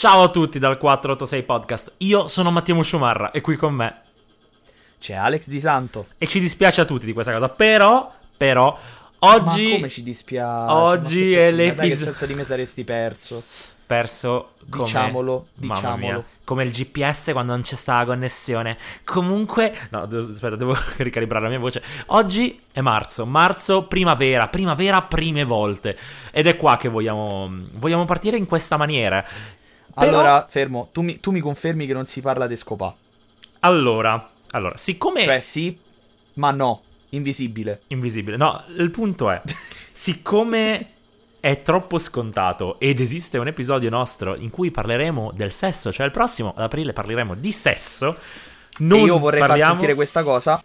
Ciao a tutti dal 486 Podcast, io sono Matteo Musciumarra e qui con me c'è Alex Di Santo. E ci dispiace a tutti di questa cosa, però oggi... Ma come ci dispiace? Oggi è l'episodio... Dai, che senza di me saresti perso come... Diciamolo. Come il GPS quando non c'è sta la connessione. Comunque... No, aspetta, devo ricalibrare la mia voce. Oggi è marzo, primavera, prime volte. Ed è qua che vogliamo partire in questa maniera. Però... Allora, fermo, tu mi confermi che non si parla di scopà? Allora, siccome... Cioè sì, ma no, invisibile. No, il punto è, siccome... È troppo scontato ed esiste un episodio nostro in cui parleremo del sesso, cioè il prossimo ad aprile parleremo di sesso. E io vorrei far sentire questa cosa.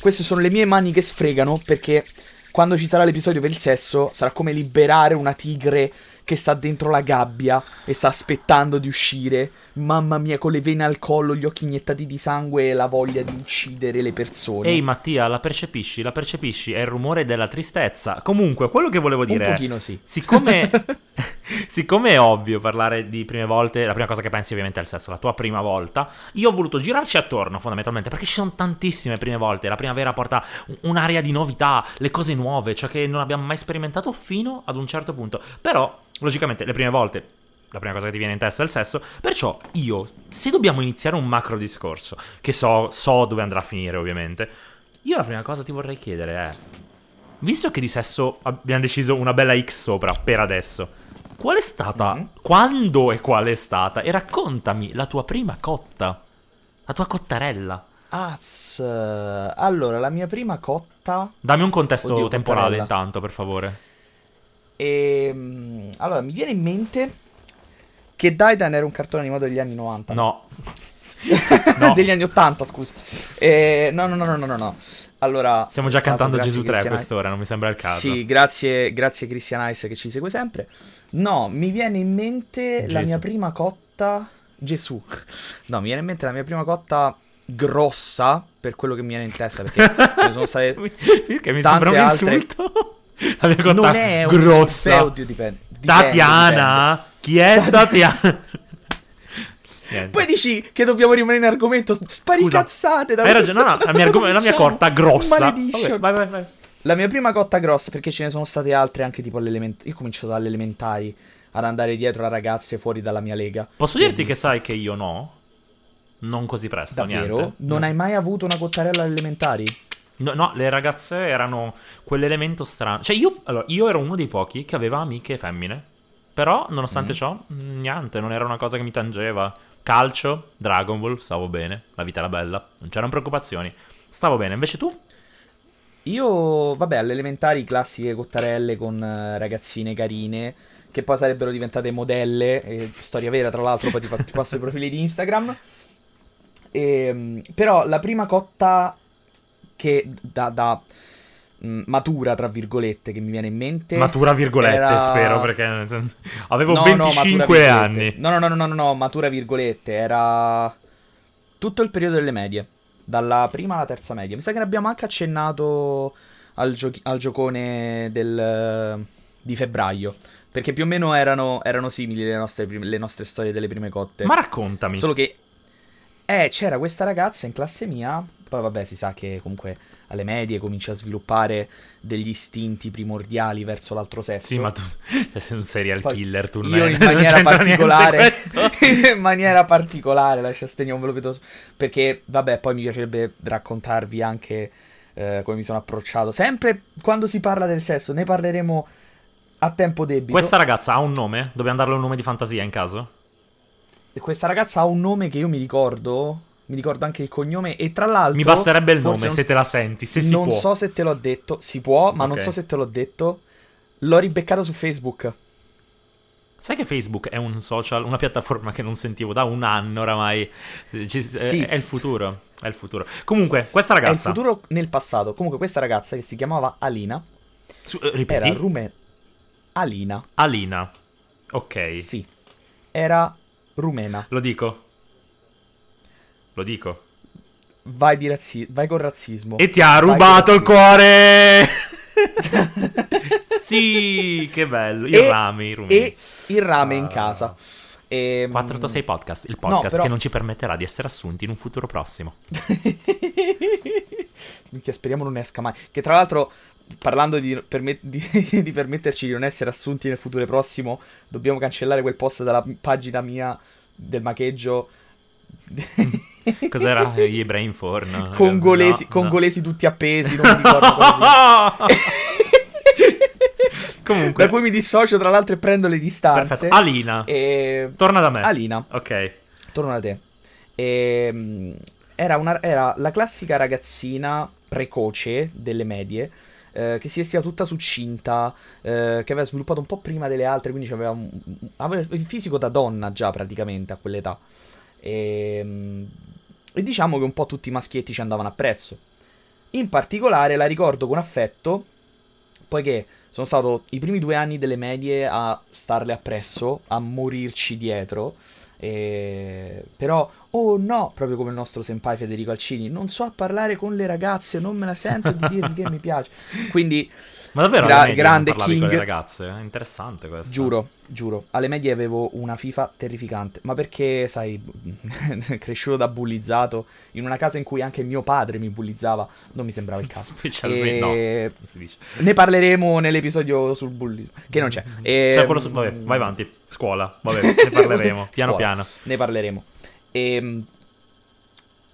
Queste sono le mie mani che sfregano, perché quando ci sarà l'episodio per il sesso sarà come liberare una tigre che sta dentro la gabbia e sta aspettando di uscire. Mamma mia, con le vene al collo, gli occhi iniettati di sangue e la voglia di uccidere le persone. Ehi Mattia, la percepisci, è il rumore della tristezza. Comunque, quello che volevo dire... Un pochino sì. Siccome è ovvio parlare di prime volte, la prima cosa che pensi ovviamente è il sesso, la tua prima volta. Io ho voluto girarci attorno fondamentalmente, perché ci sono tantissime prime volte. La primavera porta un'area di novità, le cose nuove, cioè che non abbiamo mai sperimentato fino ad un certo punto. Però... Logicamente, le prime volte, la prima cosa che ti viene in testa è il sesso. Perciò io, se dobbiamo iniziare un macro discorso, che so dove andrà a finire ovviamente, io la prima cosa ti vorrei chiedere è, visto che di sesso abbiamo deciso una bella X sopra per adesso, qual è stata, quando e qual è stata? E raccontami la tua prima cotta, la tua cottarella. Az. Allora, la mia prima cotta... Dammi un contesto temporale cottarella. Intanto, per favore. E allora mi viene in mente che Daidan era un cartone animato degli anni 90. No. Degli anni 80, scusa. No. Allora, stiamo già cantando Gesù 3 a quest'ora, non mi sembra il caso. Sì, grazie Christian Ice che ci segue sempre. No, mi viene in mente Gesù. La mia prima cotta Gesù. No, mi viene in mente la mia prima cotta grossa, per quello che mi viene in testa, perché sono state perché mi sembra un insulto. La mia cotta non è grossa. Oddio, dipende. Tatiana? Chi è Tatiana? Poi dici che dobbiamo rimanere in argomento. Sparicazzate. Hai ragione. No, la mia cotta grossa. Okay, vai. La mia prima cotta grossa, perché ce ne sono state altre anche tipo all'elementare. Io ho cominciato dalle elementari ad andare dietro a ragazze fuori dalla mia lega. Posso dirti che sai che io no? Non così presto. Davvero? Niente. Non hai mai avuto una cottarella alle elementari? No, le ragazze erano quell'elemento strano. Cioè io ero uno dei pochi che aveva amiche femmine. Però nonostante ciò, niente, non era una cosa che mi tangeva. Calcio, Dragon Ball, stavo bene. La vita era bella, non c'erano preoccupazioni. Stavo bene, invece tu? Io, vabbè, alle elementari classiche cottarelle con ragazzine carine che poi sarebbero diventate modelle, storia vera tra l'altro, poi ti passo i profili di Instagram. Però la prima cotta che da matura, tra virgolette, che mi viene in mente. Matura virgolette, spero, perché avevo 25 anni. No, matura virgolette, era tutto il periodo delle medie, dalla prima alla terza media. Mi sa che ne abbiamo anche accennato al giocone di febbraio, perché più o meno erano simili le nostre storie delle prime cotte. Ma raccontami. Solo che c'era questa ragazza in classe mia. Poi vabbè, si sa che comunque alle medie comincia a sviluppare degli istinti primordiali verso l'altro sesso. Sì, ma tu sei un serial killer, tu io in maniera particolare lascia steniamo, ve lo vedo, perché vabbè, poi mi piacerebbe raccontarvi anche come mi sono approcciato. Sempre quando si parla del sesso ne parleremo a tempo debito. Questa ragazza ha un nome? Dobbiamo darle un nome di fantasia in caso? Questa ragazza ha un nome che io mi ricordo. Mi ricordo anche il cognome. E tra l'altro mi basterebbe il nome, se te la senti, se si può. Non so se te l'ho detto. Si può, ma okay. Non so se te l'ho detto. L'ho ribeccato su Facebook. Sai che Facebook è un social, una piattaforma che non sentivo da un anno oramai. Sì. È il futuro. È il futuro. Comunque, questa ragazza. È il futuro nel passato. Comunque, questa ragazza che si chiamava Alina. Ripeti? Era rumena. Alina. Ok. Sì. Era rumena. Lo dico. Vai con razzismo. E ti ha rubato il cuore. Sì, che bello. Il rame in casa. 486 Podcast, il podcast che non ci permetterà di essere assunti in un futuro prossimo. Minchia, speriamo non esca mai. Che tra l'altro, parlando di permetterci di non essere assunti nel futuro prossimo, dobbiamo cancellare quel post dalla pagina mia del macheggio. Cos'era? Gli ebrei in forno. Congolesi tutti appesi, non mi ricordo così. Comunque, da cui mi dissocio tra l'altro e prendo le distanze. Perfetto. Alina torna da me. Alina, ok, torna da te. Era la classica ragazzina precoce delle medie, che si vestiva tutta succinta, che aveva sviluppato un po' prima delle altre, quindi aveva il fisico da donna già praticamente a quell'età. E diciamo che un po' tutti i maschietti ci andavano appresso. In particolare la ricordo con affetto, poiché sono stato i primi 2 anni delle medie a starle appresso, a morirci dietro. Però, oh no, proprio come il nostro senpai Federico Alcini, non so parlare con le ragazze, non me la sento di dirvi che mi piace. Quindi, ma davvero alle medie grande non parlavi con le ragazze? È interessante questo. Giuro, alle medie avevo una fifa terrificante, ma perché, sai, cresciuto da bullizzato, in una casa in cui anche mio padre mi bullizzava, non mi sembrava il caso. Specialmente no, non si dice. Ne parleremo nell'episodio sul bullismo, che non c'è. Cioè quello vabbè, vai avanti, scuola, vabbè, ne parleremo, piano. Ne parleremo.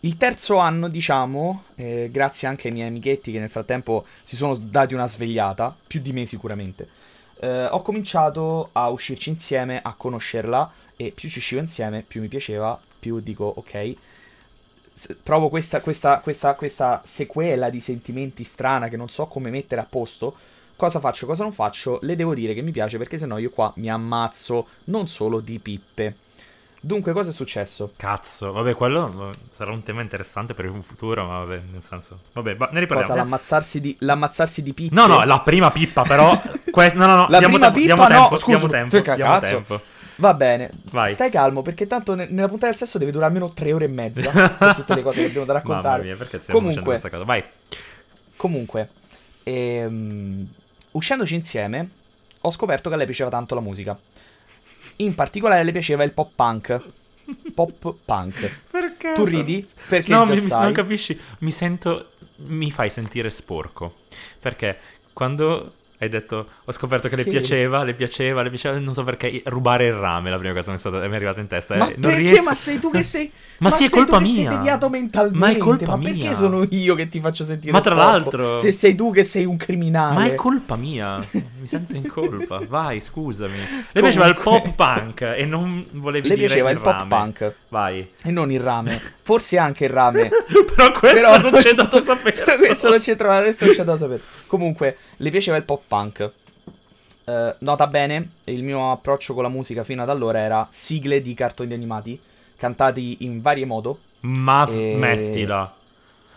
Il 3° anno, diciamo, grazie anche ai miei amichetti che nel frattempo si sono dati una svegliata, più di me sicuramente. Ho cominciato a uscirci insieme, a conoscerla, e più ci uscivo insieme, più mi piaceva, più dico ok, provo questa sequela di sentimenti strana che non so come mettere a posto. Cosa faccio, cosa non faccio? Le devo dire che mi piace, perché sennò io qua mi ammazzo, non solo di pippe. Dunque, cosa è successo? Cazzo, vabbè, quello sarà un tema interessante per un futuro, ma vabbè, nel senso... Vabbè, ne riparliamo. Cosa, l'ammazzarsi di pippe? No, la prima pippa, però... No, la prima pippa, diamo tempo. Va bene, vai. Stai calmo, perché tanto nella puntata del sesso deve durare almeno 3 ore e mezza, per tutte le cose che abbiamo da raccontare. Mamma mia, perché stiamo facendo questa cosa? Vai. Comunque, uscendoci insieme, ho scoperto che a lei piaceva tanto la musica. In particolare le piaceva il pop punk. Pop punk. Perché? Tu ridi? Perché no, non capisci. Mi fai sentire sporco. Perché quando hai detto ho scoperto che le piaceva, non so perché, rubare il rame è la prima cosa che mi è arrivata in testa. Ma non perché? Riesco. Ma sei tu che sei... Ma sì, è colpa mia. Ma sei deviato mentalmente. Ma è colpa mia. Ma perché sono io che ti faccio sentire sporco? Ma tra l'altro... Se sei tu che sei un criminale. Ma è colpa mia. Mi sento in colpa. Vai, scusami. Le piaceva il pop punk e non volevi dire il rame. Le piaceva il pop punk. Vai. E non il rame. Forse anche il rame. Però non c'è dato a sapere. Questo non c'è dato a sapere. Comunque, le piaceva il pop punk. Nota bene, il mio approccio con la musica fino ad allora era sigle di cartoni animati cantati in varie modo. Ma smettila.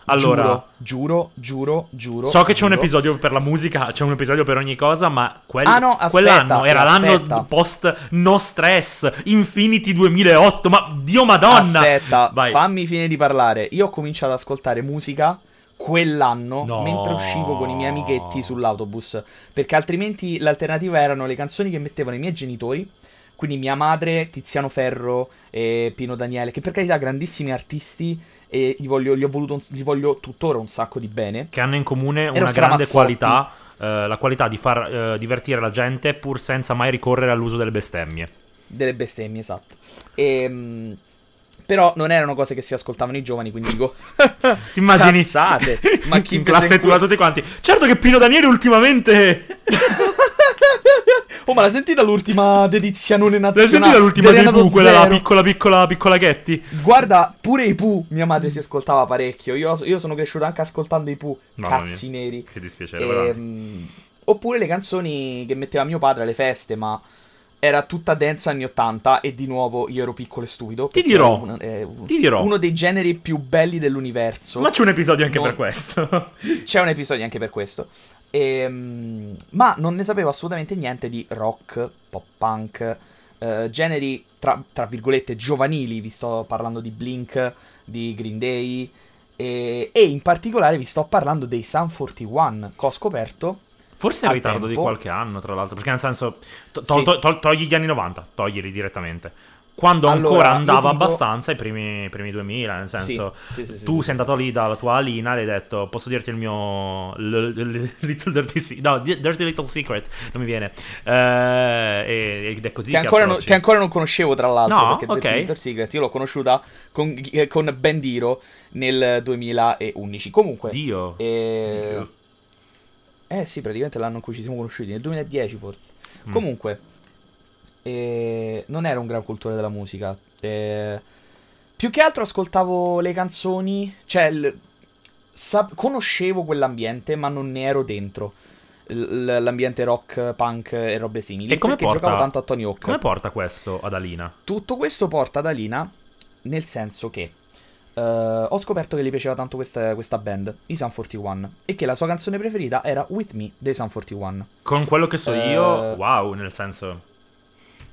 Allora, giuro. So che c'è un episodio per la musica, c'è un episodio per ogni cosa, ma quell'anno era l'anno post No Stress, Infinity 2008, ma Dio Madonna. Aspetta, vai. Fammi finire di parlare. Io ho cominciato ad ascoltare musica quell'anno mentre uscivo con i miei amichetti sull'autobus, perché altrimenti l'alternativa erano le canzoni che mettevano i miei genitori, quindi mia madre, Tiziano Ferro e Pino Daniele, che per carità grandissimi artisti, e gli voglio tuttora un sacco di bene, che hanno in comune una grande qualità, la qualità di far divertire la gente pur senza mai ricorrere all'uso delle bestemmie, esatto. Però non erano cose che si ascoltavano i giovani, quindi dico ti immagini cazzate, ma chi in classe tua tutti quanti, certo che Pino Daniele ultimamente oh, ma l'hai sentita l'ultima dedizianone nazionale? L'hai sentita l'ultima dei Pooh, quella la piccola Ghetti? Guarda, pure i Pooh mia madre si ascoltava parecchio, io sono cresciuto anche ascoltando i Pooh, cazzi neri, che dispiacere. Oppure le canzoni che metteva mio padre alle feste, ma era tutta dance anni 80, e di nuovo io ero piccolo e stupido. Ti dirò. Uno dei generi più belli dell'universo. Ma c'è un episodio anche per questo. C'è un episodio anche per questo. Ma non ne sapevo assolutamente niente di rock, pop punk, generi tra virgolette giovanili. Vi sto parlando di Blink, di Green Day, e in particolare vi sto parlando dei Sum 41, che ho scoperto. Forse in ritardo di qualche anno, tra l'altro, perché nel senso togli gli anni 90, toglili direttamente. quando ancora andava abbastanza i primi 2000, nel senso tu sei andato lì dalla tua Alina e hai detto posso dirti il mio Dirty Little Secret, non mi viene, ed è così che ancora non conoscevo, tra l'altro, no, perché Dirty Little Secret io l'ho conosciuta con Bandiro nel 2011 comunque. Dio. Sì, praticamente l'anno in cui ci siamo conosciuti, nel 2010 forse. Comunque non ero un gran cultore della musica, più che altro ascoltavo le canzoni, cioè conoscevo quell'ambiente ma non ne ero dentro, l'ambiente rock, punk e robe simili, e come perché giocavo tanto a Tony Hawk. Come porta questo ad Alina? Tutto questo porta ad Alina nel senso che ho scoperto che gli piaceva tanto questa band, i Sum 41, e che la sua canzone preferita era With Me dei Sum 41. Con quello che so io, wow, nel senso...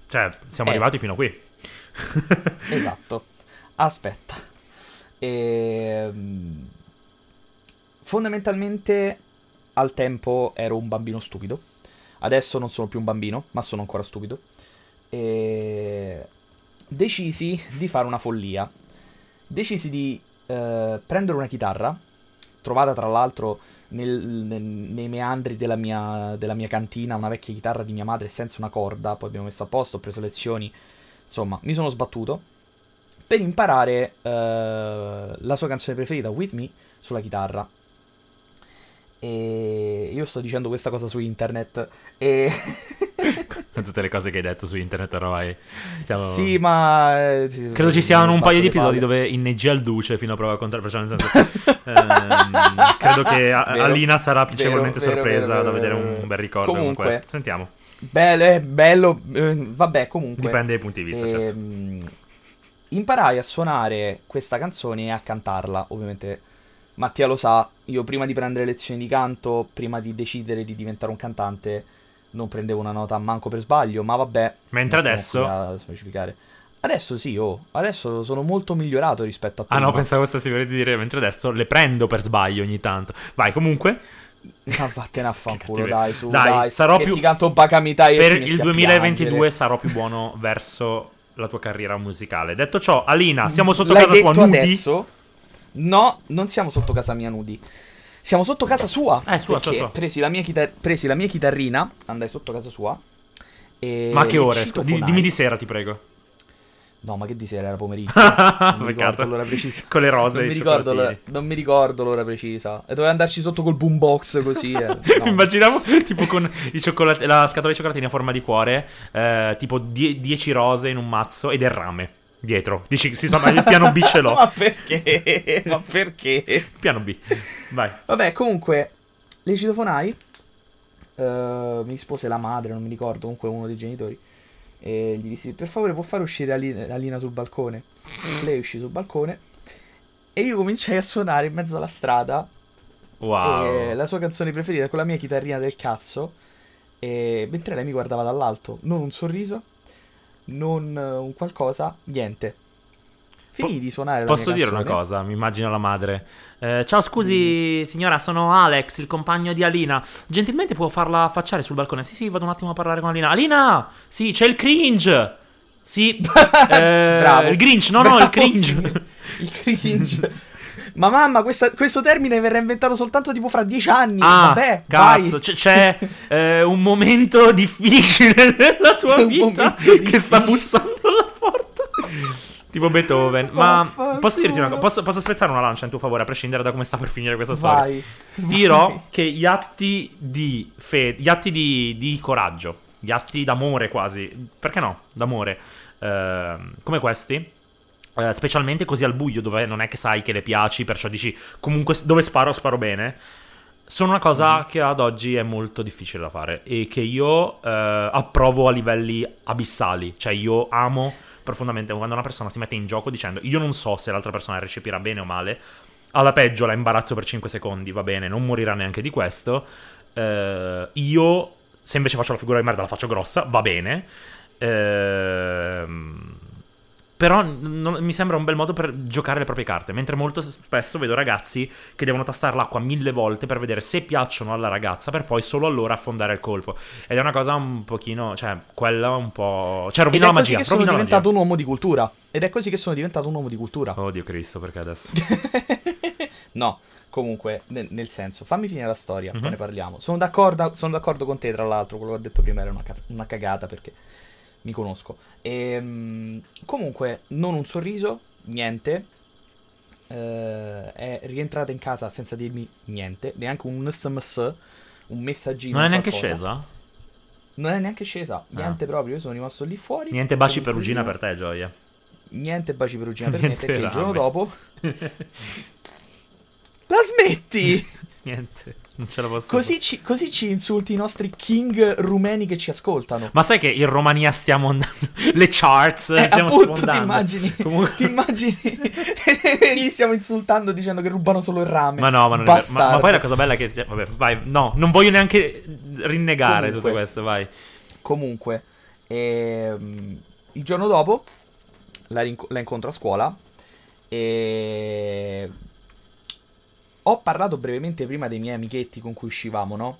Cioè, siamo arrivati fino a qui. Esatto. Aspetta. Fondamentalmente, al tempo ero un bambino stupido. Adesso non sono più un bambino, ma sono ancora stupido. Decisi di fare una follia. Decisi di prendere una chitarra, trovata tra l'altro nei meandri della mia cantina, una vecchia chitarra di mia madre senza una corda, poi abbiamo messo a posto, ho preso lezioni, insomma mi sono sbattuto per imparare la sua canzone preferita, With Me, sulla chitarra. E io sto dicendo questa cosa su internet e con tutte le cose che hai detto su internet ormai siamo... Sì, ma credo ci siano un paio di episodi dove inneggi al duce fino a prova contraria, cioè, nel senso credo che Alina sarà piacevolmente sorpresa da vedere un bel ricordo comunque, con questo. Sentiamo. Bello, vabbè, comunque dipende dai punti di vista, certo. Imparai a suonare questa canzone e a cantarla, ovviamente Mattia lo sa, io prima di prendere lezioni di canto, prima di decidere di diventare un cantante, non prendevo una nota manco per sbaglio, ma vabbè. Mentre adesso... Da specificare. Adesso sì, adesso sono molto migliorato rispetto a prima. Ah no, pensavo stessi per dire, mentre adesso le prendo per sbaglio ogni tanto. Vai, comunque... Ma vattene a fanculo, dai, su, dai, sarò più... ti canto bacamità e per il 2022 sarò più buono verso la tua carriera musicale. Detto ciò, Alina, siamo sotto casa tua nudi? Adesso... No, non siamo sotto casa mia nudi. Siamo sotto casa sua. Sua. Presi la mia chitarrina, andai sotto casa sua. E ma che ore? Dimmi di sera, ti prego. No, ma che di sera? Era pomeriggio. Non mi ricordo l'ora precisa. Con le rose e i cioccolatini. Non mi ricordo l'ora precisa. E dovevo andarci sotto col boombox così. No. Mi immaginavo tipo con la scatola di cioccolatini a forma di cuore, tipo 10 rose in un mazzo e del rame dietro. Dici, si sa, ma il piano B ce l'ho. Ma perché? Piano B. Vai. Vabbè, comunque, le citofonai. Mi rispose la madre, non mi ricordo, comunque uno dei genitori. E gli dissi, per favore, può far uscire Alina sul balcone? Lei uscì sul balcone. E io cominciai a suonare in mezzo alla strada. Wow. La sua canzone preferita, con la mia chitarrina del cazzo. E mentre lei mi guardava dall'alto, non un sorriso, non un qualcosa, niente. Finì di suonare la Posso dire canzone. Una cosa? Mi immagino la madre. Ciao, scusi signora, sono Alex, il compagno di Alina. Gentilmente può farla affacciare sul balcone? Sì, vado un attimo a parlare con Alina. Alina! Sì, c'è il cringe! Sì, bravo. Il Grinch, bravo, il cringe. Il cringe. Ma mamma, questo termine verrà inventato soltanto tipo fra 10 anni. Vabbè, cazzo, vai. C'è un momento difficile nella tua vita che sta bussando alla porta. Tipo Beethoven. Ma posso dirti una cosa? Posso spezzare una lancia in tuo favore, a prescindere da come sta per finire questa storia. Dirò che gli atti di fede, gli atti di coraggio, gli atti d'amore quasi, perché no? D'amore, come questi, specialmente così al buio, dove non è che sai che le piaci, perciò dici comunque dove sparo bene, sono una cosa che ad oggi è molto difficile da fare e che io approvo a livelli abissali. Cioè io amo profondamente quando una persona si mette in gioco dicendo io non so se l'altra persona recepirà bene o male, alla peggio la imbarazzo per 5 secondi, va bene, non morirà neanche di questo. Io se invece faccio la figura di merda la faccio grossa, va bene. Però non, mi sembra un bel modo per giocare le proprie carte. Mentre molto spesso vedo ragazzi che devono tastare l'acqua 1000 volte per vedere se piacciono alla ragazza, per poi solo allora affondare il colpo. Ed è una cosa un pochino, cioè, quella un po'... cioè, rovina la magia. Ed è così che sono diventato un uomo di cultura. Oddio Cristo, perché adesso... No, comunque, nel senso, fammi finire la storia, poi ne parliamo. Sono d'accordo con te, tra l'altro, quello che ho detto prima era una cagata, perché... mi conosco. Comunque, non un sorriso, niente. È rientrata in casa senza dirmi niente. Neanche un sms, un messaggino. Non è neanche scesa? Niente proprio. Io sono rimasto lì fuori. Niente baci perugina per te, gioia. Niente baci perugina per me. Che il giorno dopo la smetti. Niente, non ce la posso fare. Così ci insulti i nostri king rumeni che ci ascoltano. Ma sai che in Romania stiamo andando le charts, stiamo appunto, sfondando. Ti immagini li stiamo insultando dicendo che rubano solo il rame. Ma no, ma non è vero. Ma poi la cosa bella è che vabbè, vai, no, non voglio neanche rinnegare tutto questo, vai. Comunque, il giorno dopo la incontro a scuola e ho parlato brevemente prima dei miei amichetti con cui uscivamo, no?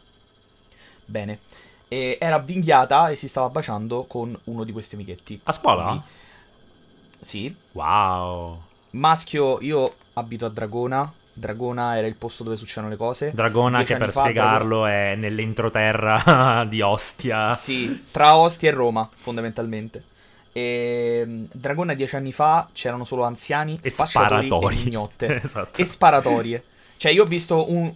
Bene. E era avvinghiata e si stava baciando con uno di questi amichetti. A scuola? Quindi, sì. Wow. Maschio, io abito a Dragona. Dragona era il posto dove succedono le cose. Dragona, che per spiegarlo è nell'entroterra di Ostia. Sì, tra Ostia e Roma, fondamentalmente. E Dragona 10 anni fa c'erano solo anziani e sparatori e mignotte. Esatto. E sparatorie. Cioè, io ho visto un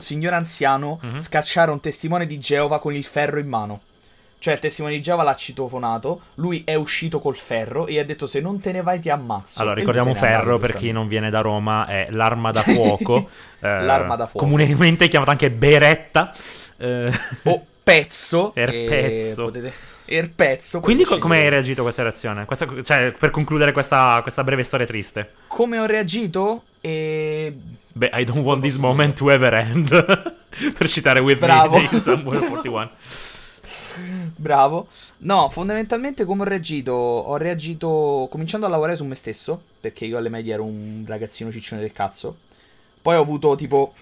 signore anziano scacciare un testimone di Geova con il ferro in mano. Cioè, il testimone di Geova l'ha citofonato, lui è uscito col ferro e ha detto: se non te ne vai ti ammazzo. Allora, ricordiamo ferro, per chi non viene da Roma, è l'arma da fuoco. L'arma da fuoco, comunemente chiamata anche beretta. O pezzo. Erpezzo. Quindi come hai reagito a questa reazione? Cioè, per concludere questa breve storia triste. Come ho reagito? Beh, I don't want this moment to ever end. Per citare With Me dei Sum 41. Bravo. No, fondamentalmente come ho reagito? Ho reagito cominciando a lavorare su me stesso, perché io alle medie ero un ragazzino ciccione del cazzo. Poi ho avuto tipo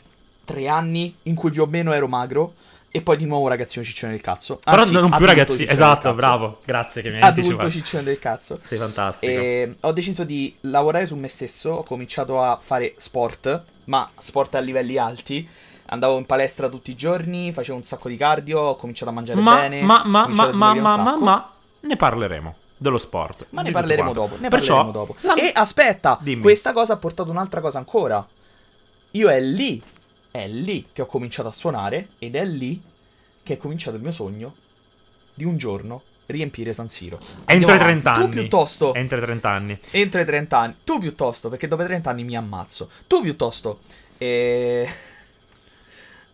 3 anni in cui più o meno ero magro. E poi di nuovo ragazzino ciccione del cazzo. Anzi, però non più ragazzino. Esatto, bravo. Grazie che mi hai anticipato. Adulto ciccione del cazzo. Sei fantastico. Ho deciso di lavorare su me stesso. Ho cominciato a fare sport, ma sport a livelli alti. Andavo in palestra tutti i giorni, facevo un sacco di cardio, ho cominciato a mangiare bene. Ma ne parleremo dello sport. Ma ne parleremo dopo. E aspetta, dimmi. Questa cosa ha portato un'altra cosa ancora. Io è lì che ho cominciato a suonare ed è lì che è cominciato il mio sogno di un giorno riempire San Siro. Entro i 30 anni, perché dopo i 30 anni mi ammazzo. Tu piuttosto,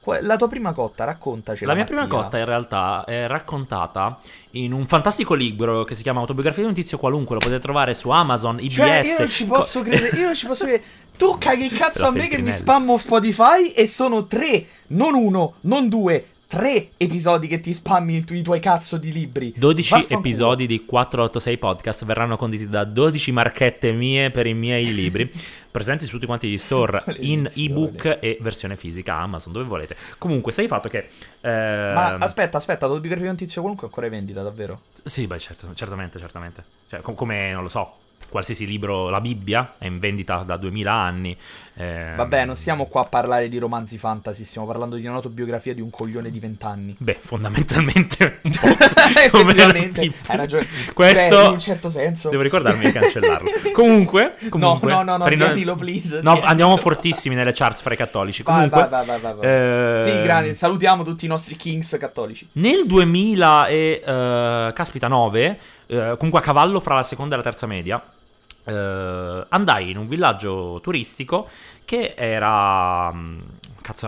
la tua prima cotta, raccontacela. La mia prima cotta in realtà è raccontata in un fantastico libro che si chiama Autobiografia di un tizio qualunque. Lo potete trovare su Amazon, IBS. Cioè, io non ci posso credere. Tu caghi il cazzo a me che mi spammo Spotify e sono 3, non 1, non 2, 3 episodi che ti spammi i tuoi cazzo di libri. 12 episodi di 486 podcast verranno conditi da 12 marchette mie per i miei libri, presenti su tutti quanti gli store, in ebook e versione fisica, Amazon, dove volete. Comunque, sai il fatto che... Ma aspetta, Autobiografia di un tizio qualunque ancora in vendita, davvero? Sì, beh, certamente. Cioè, come, non lo so, qualsiasi libro, la Bibbia, è in vendita da 2000 anni. Vabbè, non stiamo qua a parlare di romanzi fantasy, stiamo parlando di un'autobiografia di un coglione di 20 anni. Beh, fondamentalmente un po' effettivamente, hai ragione. Questo, beh, in un certo senso, devo ricordarmi di cancellarlo. Comunque no, tienilo, please. No, andiamo fortissimi nelle charts fra i cattolici. Comunque, vai. Sì, grande, salutiamo tutti i nostri kings cattolici. Nel 2009, comunque a cavallo fra la seconda e la terza media, andai in un villaggio turistico che era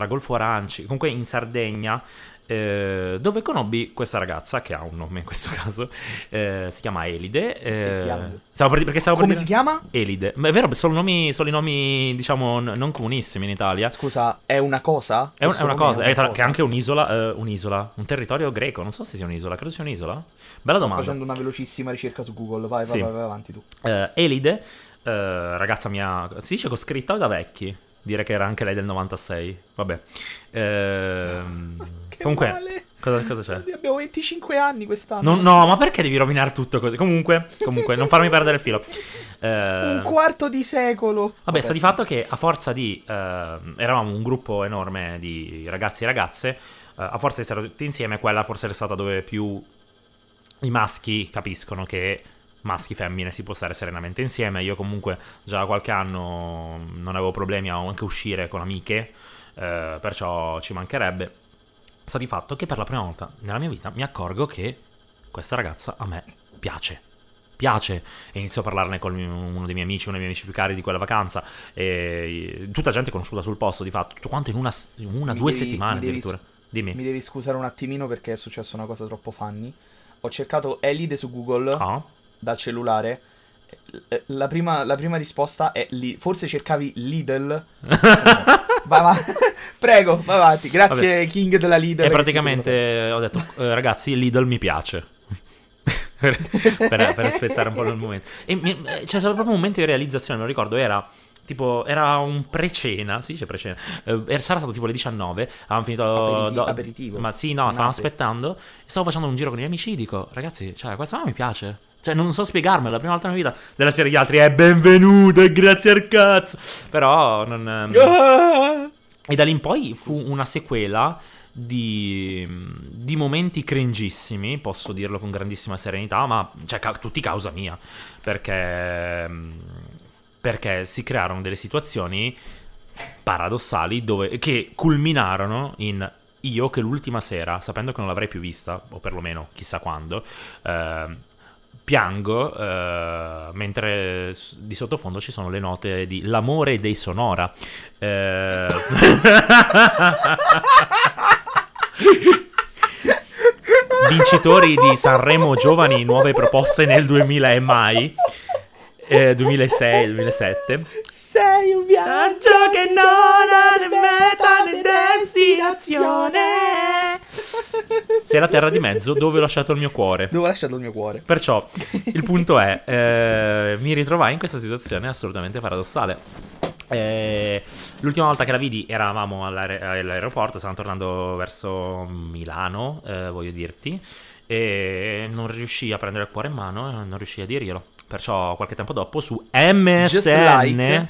Golfo Aranci, comunque in Sardegna, dove conobbi questa ragazza che ha un nome in questo caso, si chiama Elide, si chiama? Elide. Ma è vero, sono i nomi diciamo non comunissimi in Italia. Scusa, è una cosa? È una cosa. Che è anche un'isola, un territorio greco, non so se sia un'isola, credo sia un'isola. Bella domanda. Sto facendo una velocissima ricerca su Google, vai avanti tu. Elide, ragazza mia, si dice coscritta da vecchi. Dire che era anche lei del 96. Vabbè. Comunque, male. Cosa c'è? Abbiamo 25 anni quest'anno. No, ma perché devi rovinare tutto così? Comunque non farmi perdere il filo. Un quarto di secolo. Vabbè, sta di fatto che a forza di eravamo un gruppo enorme di ragazzi e ragazze, a forza di stare tutti insieme, quella forse è stata dove più i maschi capiscono che maschi femmine si può stare serenamente insieme. Io comunque già da qualche anno non avevo problemi a anche uscire con amiche, perciò ci mancherebbe. Sta di fatto che per la prima volta nella mia vita mi accorgo che questa ragazza a me piace e inizio a parlarne con uno dei miei amici più cari di quella vacanza, e tutta gente conosciuta sul posto, di fatto tutto quanto in due settimane addirittura. Dimmi. Mi devi scusare un attimino perché è successa una cosa troppo funny. Ho cercato Elide su Google dal cellulare, la prima risposta è lì. Forse cercavi Lidl. Prego, va avanti. Grazie. Vabbè. King della Lidl. E praticamente ho detto ragazzi, Lidl mi piace. per spezzare un po' il momento. C'è stato proprio un momento di realizzazione, me lo ricordo, era un pre-cena, si dice pre-cena, sarà stato tipo le 19, avevamo finito aperitivo. Ma sì, no, stavamo aspettando, stavo facendo un giro con i miei amici, dico ragazzi, cioè questa mi piace. Cioè, non so spiegarmela, la prima volta nella mia vita. Della serie, gli altri è benvenuto e grazie al cazzo. Però e da lì in poi fu una sequela di momenti cringissimi, posso dirlo con grandissima serenità, ma cioè tutti causa mia, perché si crearono delle situazioni paradossali che culminarono in io che l'ultima sera, sapendo che non l'avrei più vista, o perlomeno chissà quando, piango mentre di sottofondo ci sono le note di L'amore dei Sonora. Vincitori di Sanremo Giovani Nuove Proposte nel 2000 e mai 2006-2007. Sei un viaggio che non ha né meta né destinazione. Sei la terra di mezzo dove ho lasciato il mio cuore. Perciò il punto è mi ritrovai in questa situazione assolutamente paradossale. L'ultima volta che la vidi eravamo all'aeroporto, stavamo tornando verso Milano, voglio dirti, e non riuscii a prendere il cuore in mano e non riuscii a dirglielo. Perciò qualche tempo dopo su MSN,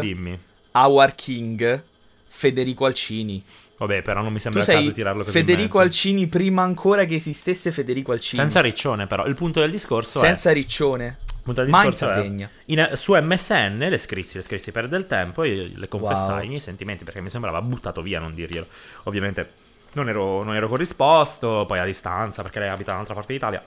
dimmi. Our King Federico Alcini. Vabbè, però non mi sembra il caso tirarlo così Federico Alcini prima ancora che esistesse Federico Alcini. Senza Riccione, però. Il punto del discorso è su MSN le scrissi per del tempo e le confessai i miei sentimenti, perché mi sembrava buttato via non dirglielo. Ovviamente non ero corrisposto, poi a distanza, perché lei abita in un'altra parte d'Italia.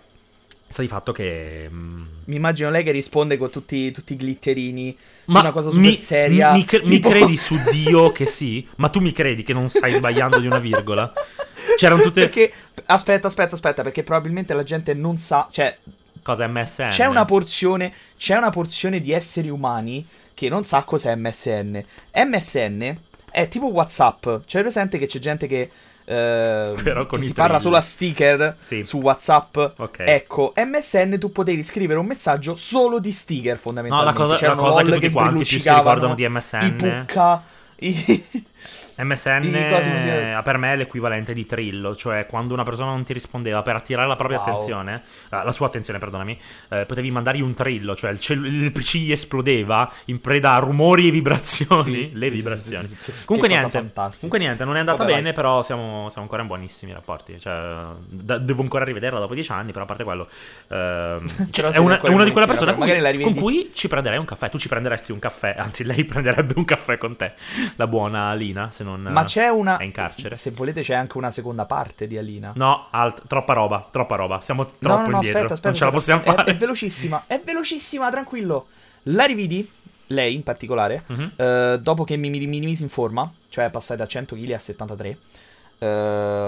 Sta di fatto che mi immagino lei che risponde con tutti i glitterini. Ma una cosa super seria. Mi credi su Dio che sì? Ma tu mi credi che non stai sbagliando di una virgola? C'erano tutte. Perché aspetta, perché probabilmente la gente non sa, cioè cosa è MSN. C'è una porzione di esseri umani che non sa cos'è MSN. MSN è tipo WhatsApp. C'è presente che c'è gente che però con si parla solo a sticker su WhatsApp. Okay. Ecco, MSN tu potevi scrivere un messaggio solo di sticker fondamentalmente. No, la cosa che tutti quanti più si ricordano di MSN MSN ha per me l'equivalente di Trillo, cioè quando una persona non ti rispondeva, per attirare la propria attenzione, la sua attenzione, perdonami, potevi mandargli un Trillo, cioè il PC esplodeva in preda a rumori e vibrazioni, vibrazioni. Sì. Comunque niente, non è andata bene, però siamo ancora in buonissimi rapporti, cioè devo ancora rivederla dopo 10 anni, però a parte quello, è una di quelle persone con cui ci prenderei un caffè, tu ci prenderesti un caffè, anzi lei prenderebbe un caffè con te, la buona Alina, se non è in carcere. Se volete c'è anche una seconda parte di Alina. No, troppa roba. Siamo troppo indietro, aspetta, non ce la possiamo fare. È velocissima, tranquillo. La rividi lei in particolare, dopo che mi misi in forma, cioè passai da 100 kg a 73,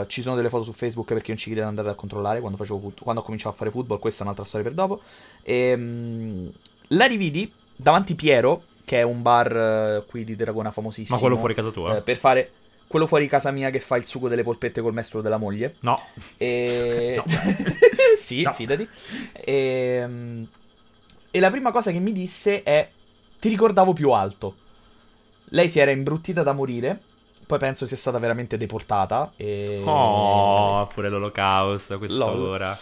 ci sono delle foto su Facebook perché non ci chiedete di andare a controllare quando ho cominciato a fare football, questa è un'altra storia per dopo, e, la rividi davanti Piero, che è un bar qui di Dragona famosissimo. Ma quello fuori casa tua? Per fare... Quello fuori casa mia che fa il sugo delle polpette col mestolo della moglie. No. E... no. Sì, no. Fidati. E la prima cosa che mi disse è... Ti ricordavo più alto. Lei si era imbruttita da morire. Poi penso sia stata veramente deportata. E... Oh, pure l'olocausto a quest'ora.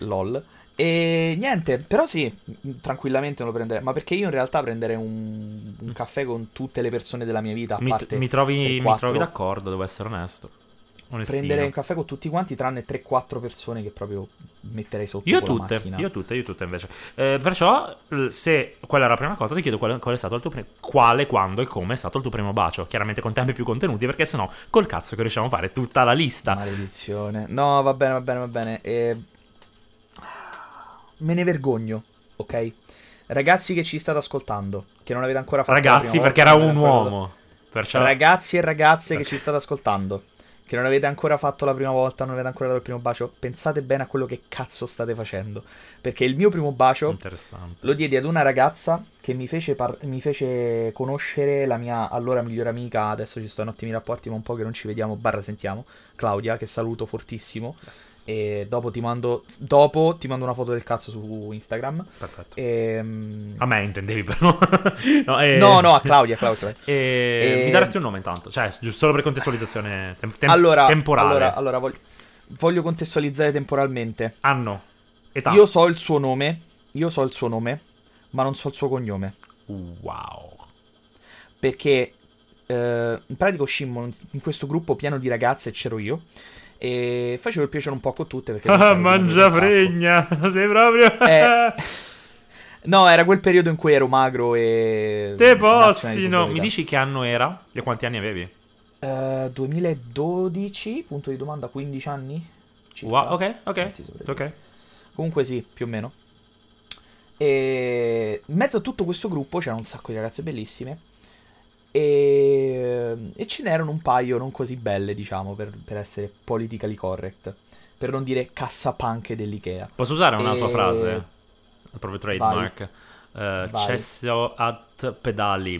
LOL. E niente, però sì, tranquillamente non lo prenderei. Ma perché io in realtà prenderei un caffè con tutte le persone della mia vita. Mi trovi d'accordo, devo essere onesto. Onestino. Prenderei un caffè con tutti quanti, tranne 3-4 persone che proprio metterei sotto la macchina. Io tutte invece. Perciò, se quella era la prima cosa, ti chiedo qual è stato il tuo quando e come è stato il tuo primo bacio. Chiaramente con tempi più contenuti, perché sennò col cazzo che riusciamo a fare tutta la lista. Maledizione. No, va bene. Me ne vergogno, ok? Ragazzi che ci state ascoltando, che non avete ancora fatto. Ragazzi, perché era un uomo. Perciò... Ragazzi e ragazze che ci state ascoltando, che non avete ancora fatto la prima volta, non avete ancora dato il primo bacio, pensate bene a quello che cazzo state facendo. Perché il mio primo bacio lo diedi ad una ragazza che mi fece conoscere la mia allora migliore amica. Adesso ci sto in ottimi rapporti, ma un po' che non ci vediamo / sentiamo. Claudia, che saluto fortissimo. Yes. E dopo ti mando una foto del cazzo su Instagram. Perfetto. A me intendevi però? No, a Claudia. Mi daresti un nome intanto? Cioè, giusto solo per contestualizzazione temporale. Allora voglio contestualizzare temporalmente. Anno, età. Io so il suo nome, ma non so il suo cognome. Wow. Perché in pratica uscimmo in questo gruppo pieno di ragazze, c'ero io. E facevo il piacere un po' con tutte perché mangia fregna, sei proprio no, era quel periodo in cui ero magro e te possino. Mi dici che anno era? E quanti anni avevi? 2012, punto di domanda, 15 anni? Wow, ok. Comunque sì, più o meno. E in mezzo a tutto questo gruppo c'era un sacco di ragazze bellissime. E ce n'erano un paio non così belle, diciamo, per essere politically correct, per non dire cassapanche dell'Ikea. Posso usare una tua frase? Proprio trademark. Cesso a pedali.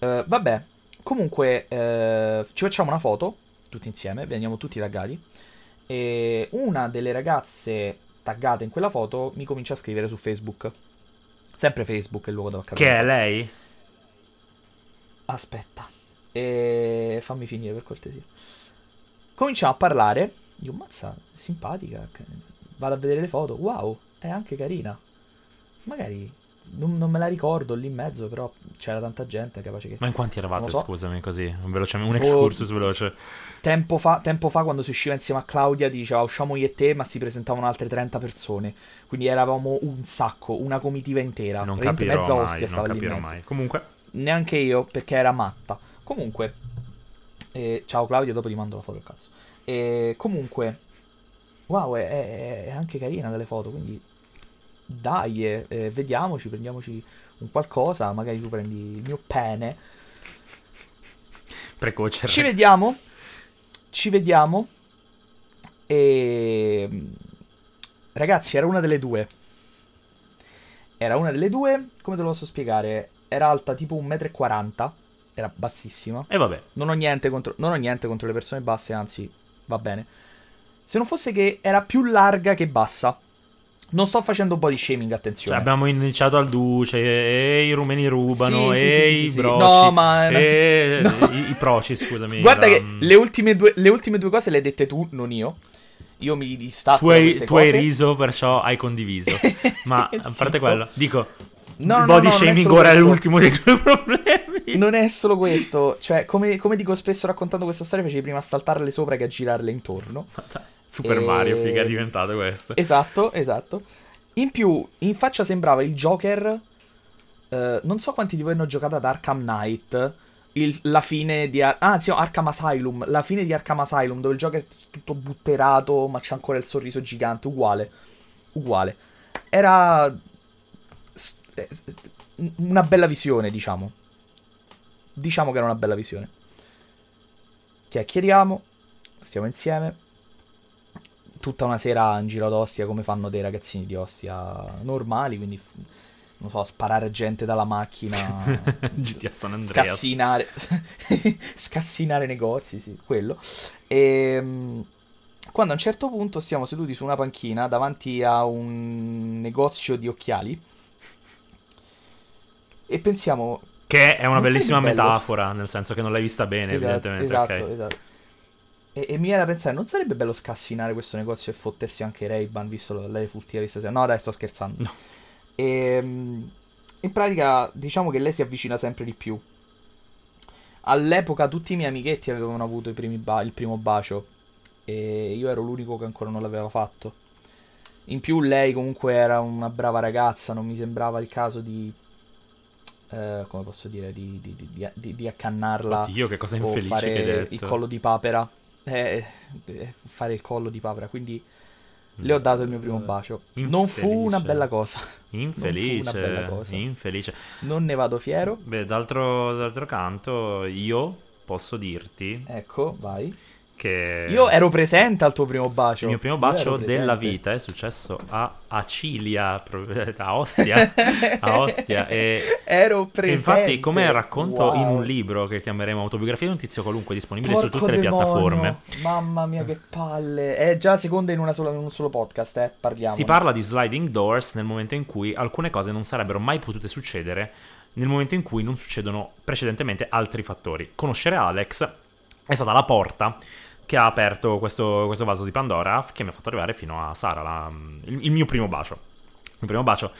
Vabbè, comunque ci facciamo una foto tutti insieme, veniamo tutti taggati. E una delle ragazze taggate in quella foto mi comincia a scrivere su Facebook. Sempre Facebook è il luogo dove accade. Che è lei? Aspetta. Fammi finire per cortesia. Cominciamo a parlare. Dico, mazza, simpatica. Vado a vedere le foto. Wow, è anche carina. Magari non me la ricordo lì in mezzo, però c'era tanta gente, capace che... Ma in quanti eravate, scusami, così? Un excursus veloce. Tempo fa, quando si usciva insieme a Claudia, diceva usciamo io e te, ma si presentavano altre 30 persone. Quindi eravamo un sacco, una comitiva intera. Non capirò mezza mai, Ostia stava non capirò lì in mezzo. Mai. Comunque... Neanche io, perché era matta. Comunque... ciao Claudia, dopo ti mando la foto del cazzo. Comunque... Wow, è anche carina dalle foto, quindi... Dai, vediamoci, prendiamoci un qualcosa. Magari tu prendi il mio pene. Precoce. Ci vediamo. E ragazzi, era una delle due. Come te lo posso spiegare? Era alta tipo 1,40 m. Era bassissima. E vabbè, non ho niente contro le persone basse. Anzi, va bene. Se non fosse che era più larga che bassa. Non sto facendo body shaming, attenzione. Cioè, abbiamo iniziato al duce, i rumeni rubano, sì, broci. No, ma... No. I proci, scusami. Guarda che le ultime due cose le hai dette tu, non io. Io mi distacco da queste cose. Tu hai riso, perciò hai condiviso. Ma, a parte quello, dico... No, body shaming ora è l'ultimo dei tuoi problemi. Non è solo questo. Cioè, come dico spesso raccontando questa storia, facevi prima a saltarle sopra che a girarle intorno. Ma dai. Super Mario, figa, è diventato questo. Esatto. In più, in faccia sembrava il Joker. Non so quanti di voi hanno giocato ad Arkham Knight. La fine di... Arkham Asylum. La fine di Arkham Asylum, dove il Joker è tutto butterato, ma c'è ancora il sorriso gigante. Uguale. Era una bella visione, diciamo. Diciamo che era una bella visione. Chiacchieriamo, stiamo insieme. Tutta una sera in giro ad Ostia, come fanno dei ragazzini di Ostia normali, quindi non so, sparare gente dalla macchina, GTA San Andreas, scassinare scassinare negozi, sì, quello. E quando a un certo punto stiamo seduti su una panchina davanti a un negozio di occhiali e pensiamo che è una bellissima metafora, nel senso che non l'hai vista bene, esatto, evidentemente, esatto, okay, esatto. E mi viene da pensare, non sarebbe bello scassinare questo negozio e fottersi anche Ray-Ban, visto lei furtiva, vista. No, dai, sto scherzando, no. E in pratica diciamo che lei si avvicina sempre di più. All'epoca tutti i miei amichetti avevano avuto il primo bacio e io ero l'unico che ancora non l'aveva fatto. In più lei comunque era una brava ragazza, non mi sembrava il caso di come posso dire, di accannarla. Oddio, che cosa infelice fare che hai detto. Il collo di papera, fare il collo di papera. Quindi le ho dato il mio primo bacio. Infelice. Non fu una bella cosa. Infelice. Non fu una bella cosa. Infelice. Non ne vado fiero. Beh, d'altro canto, io posso dirti. Ecco, vai. Che io ero presente al tuo primo bacio. Il mio primo bacio della vita è successo a Acilia, a Ostia. A Ostia. E ero presente. Infatti, come racconto in un libro che chiameremo Autobiografia di un tizio qualunque, disponibile su tutte le piattaforme. Mamma mia, che palle! È già seconda in un solo podcast, parliamo. Si parla di sliding doors nel momento in cui alcune cose non sarebbero mai potute succedere, nel momento in cui non succedono precedentemente altri fattori. Conoscere Alex è stata la porta che ha aperto questo vaso di Pandora, che mi ha fatto arrivare fino a Sara, il mio primo bacio. Il primo bacio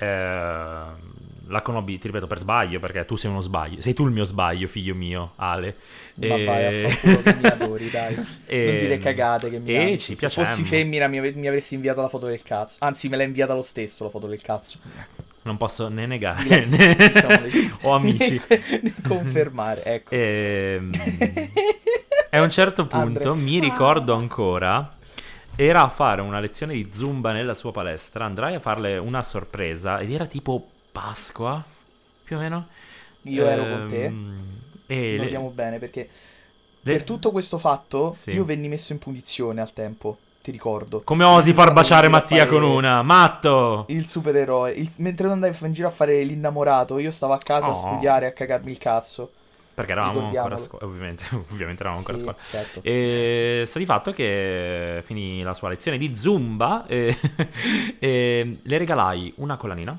la conobbi, ti ripeto, per sbaglio, perché tu sei uno sbaglio. Sei tu il mio sbaglio, figlio mio, Ale. Ma vai a far culo, mi adori, dai. Non dire cagate che mi ami. Se fossi femmina mi avresti inviato la foto del cazzo. Anzi, me l'ha inviata lo stesso la foto del cazzo. Non posso né negare né, diciamo, o amici né confermare, ecco. E a un certo punto mi ricordo ancora, era a fare una lezione di Zumba nella sua palestra, andrai a farle una sorpresa ed era tipo Pasqua più o meno. Io ero con te e lo vediamo bene, perché per tutto questo fatto, sì, io venni messo in punizione al tempo. Ti ricordo. Come osi far baciare Mattia con una? Matto! Il supereroe. Mentre tu andavi in giro a fare l'innamorato, io stavo a casa a studiare, a cagarmi il cazzo. Perché eravamo ancora a scuola, ovviamente eravamo ancora a scuola. Certo. E sta di fatto che finì la sua lezione di Zumba e le regalai una collanina.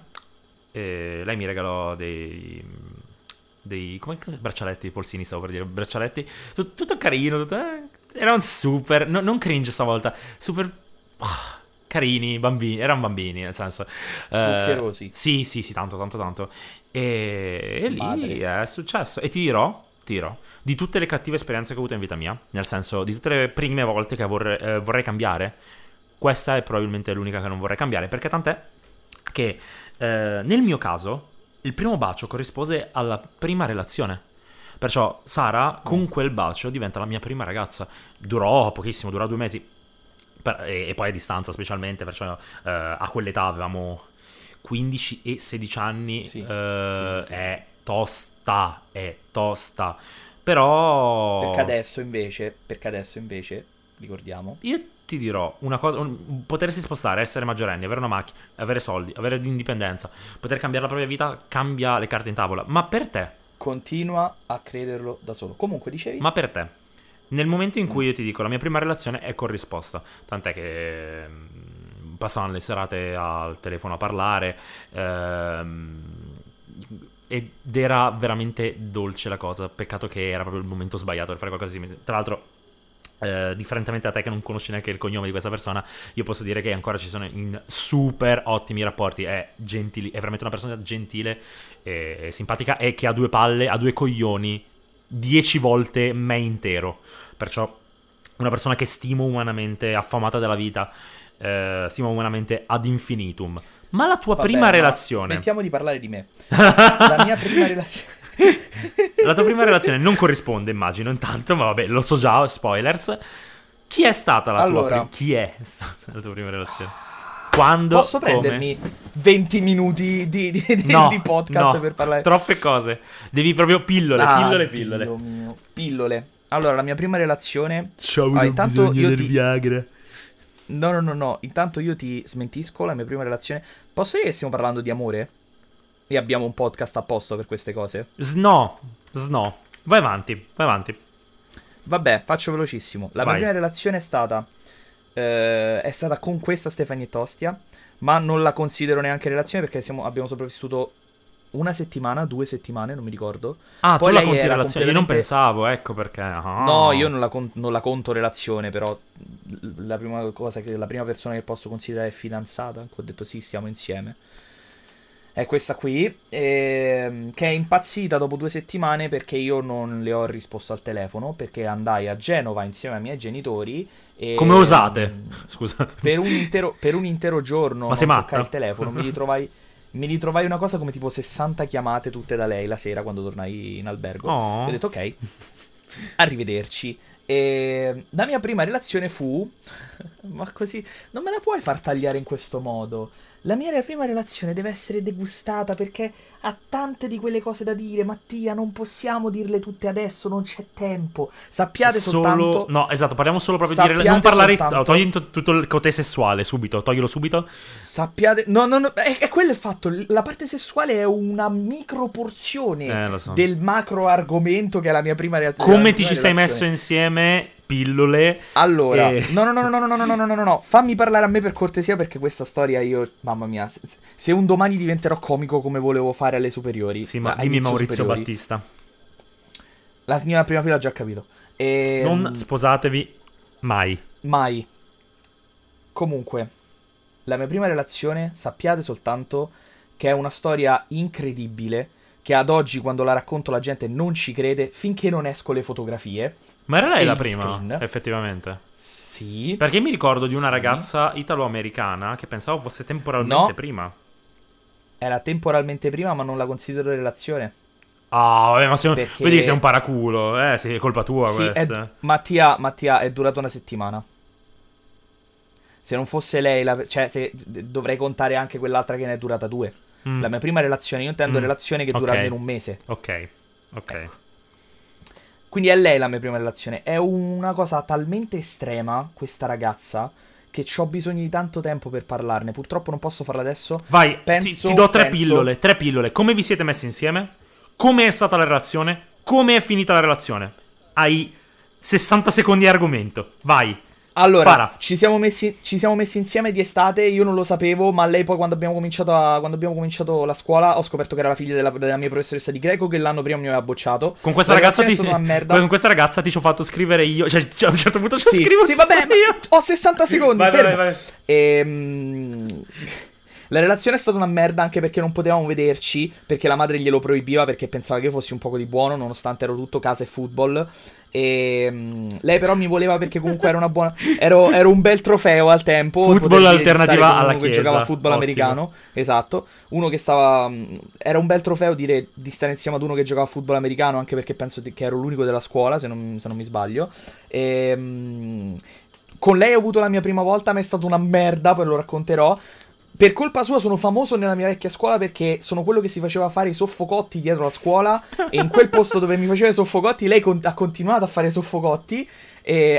E lei mi regalò dei come braccialetti, polsini, stavo per dire, braccialetti. Tutto carino, tutto... erano super, non cringe stavolta, super carini, bambini, erano bambini, nel senso succhierosi. Sì, tanto. E lì è successo. E ti dirò di tutte le cattive esperienze che ho avuto in vita mia, nel senso, di tutte le prime volte che vorrei cambiare, questa è probabilmente l'unica che non vorrei cambiare, perché tant'è che nel mio caso il primo bacio corrispose alla prima relazione. Perciò Sara, con quel bacio, diventa la mia prima ragazza. Durò pochissimo, durò 2 mesi. E poi a distanza specialmente, perciò a quell'età avevamo 15 e 16 anni. Sì. È tosta. Però... Perché adesso invece, ricordiamo... Io ti dirò una cosa, potersi spostare, essere maggiorenni, avere una macchina, avere soldi, avere l'indipendenza, poter cambiare la propria vita, cambia le carte in tavola. Ma per te... Continua a crederlo da solo. Comunque dicevi... Ma per te, nel momento in cui io ti dico la mia prima relazione è corrisposta, tant'è che passavano le serate al telefono a parlare, ed era veramente dolce la cosa. Peccato che era proprio il momento sbagliato per fare qualcosa di simile. Tra l'altro, differentemente a te che non conosci neanche il cognome di questa persona, io posso dire che ancora ci sono in super ottimi rapporti. È veramente una persona gentile e simpatica, e che ha 2 palle, ha 2 coglioni, 10 volte me intero. Perciò una persona che stimo umanamente, affamata della vita, stimo umanamente ad infinitum. Ma la tua prima relazione... Smettiamo di parlare di me. La mia prima relazione... La tua prima relazione non corrisponde, immagino, intanto, ma vabbè, lo so già, spoilers. Chi è stata la tua prima relazione? Quando? Posso prendermi 20 minuti di podcast per parlare? Troppe cose. Devi proprio pillole. Dio mio. Pillole. Allora, la mia prima relazione. Ciao, intanto bisogno del Viagra. No. Intanto io ti smentisco. La mia prima relazione. Posso dire che stiamo parlando di amore? E abbiamo un podcast apposta per queste cose? No. Vai avanti. Vabbè, faccio velocissimo. Mia prima relazione è stata con questa Stefanietta Ostia, ma non la considero neanche relazione perché abbiamo sopravvissuto una settimana, 2 settimane, non mi ricordo. Ah, poi tu la conti relazione? Io non pensavo, ecco perché. Ah. No, io non la conto relazione, però la prima persona che posso considerare è fidanzata, ho detto sì, stiamo insieme. È questa qui, che è impazzita dopo 2 settimane perché io non le ho risposto al telefono, perché andai a Genova insieme ai miei genitori. E come osate? Scusa. Per un intero giorno non toccai il telefono, mi ritrovai una cosa come tipo 60 chiamate tutte da lei la sera quando tornai in albergo. Oh. E ho detto ok, arrivederci. E la mia prima relazione fu... ma così, non me la puoi far tagliare in questo modo. La mia prima relazione deve essere degustata perché ha tante di quelle cose da dire. Mattia, non possiamo dirle tutte adesso, non c'è tempo. Sappiate soltanto... No, esatto, parliamo solo proprio di... Non parlare... Soltanto... Togli tutto il cotè sessuale, toglilo subito. Sappiate... No, è quello il fatto. La parte sessuale è una micro porzione del macro argomento che è la mia prima relazione. Come ti ci sei messo insieme... pillole. Allora, no, fammi parlare a me per cortesia, perché questa storia io, mamma mia, se un domani diventerò comico come volevo fare alle superiori. Sì, ma dimmi Maurizio superiori, Battista. La mia prima fila l'ho già capito. Non sposatevi mai. Comunque, la mia prima relazione, sappiate soltanto che è una storia incredibile, che ad oggi quando la racconto la gente non ci crede finché non esco le fotografie. Ma era lei la prima, screen, effettivamente? Sì. Perché mi ricordo di una ragazza italo-americana che pensavo fosse temporalmente prima. Era temporalmente prima, ma non la considero relazione. Ah, ma vedi che sei un paraculo. Sì, è colpa tua questa. Mattia, è durata una settimana. Se non fosse lei, dovrei contare anche quell'altra che ne è durata 2. La mia prima relazione, io intendo relazione che dura almeno 1 mese. Ok. Ecco. Quindi è lei la mia prima relazione. È una cosa talmente estrema, questa ragazza, che ho bisogno di tanto tempo per parlarne. Purtroppo non posso farla adesso. Vai, ti do 3 pillole. 3 pillole. Come vi siete messi insieme? Come è stata la relazione? Come è finita la relazione? Hai 60 secondi di argomento. Vai. Allora, ci siamo messi insieme di estate, io non lo sapevo, ma lei poi quando abbiamo cominciato la scuola ho scoperto che era la figlia della mia professoressa di greco, che l'anno prima mi aveva bocciato. Con questa ragazza ti ci ho fatto scrivere io, cioè a un certo punto io ho 60 secondi, vai. La relazione è stata una merda anche perché non potevamo vederci, perché la madre glielo proibiva, perché pensava che io fossi un poco di buono, nonostante ero tutto casa e football. Lei però mi voleva perché comunque era una buona... Ero un bel trofeo al tempo. Football alternativa alla chiesa. Che giocava a football americano. Esatto. Uno che stava... Era un bel trofeo dire di stare insieme ad uno che giocava a football americano, anche perché penso che ero l'unico della scuola, se non mi sbaglio. Con lei ho avuto la mia prima volta, ma è stata una merda, poi lo racconterò. Per colpa sua sono famoso nella mia vecchia scuola perché sono quello che si faceva fare i soffocotti dietro la scuola, e in quel posto dove mi faceva i soffocotti lei ha continuato a fare i soffocotti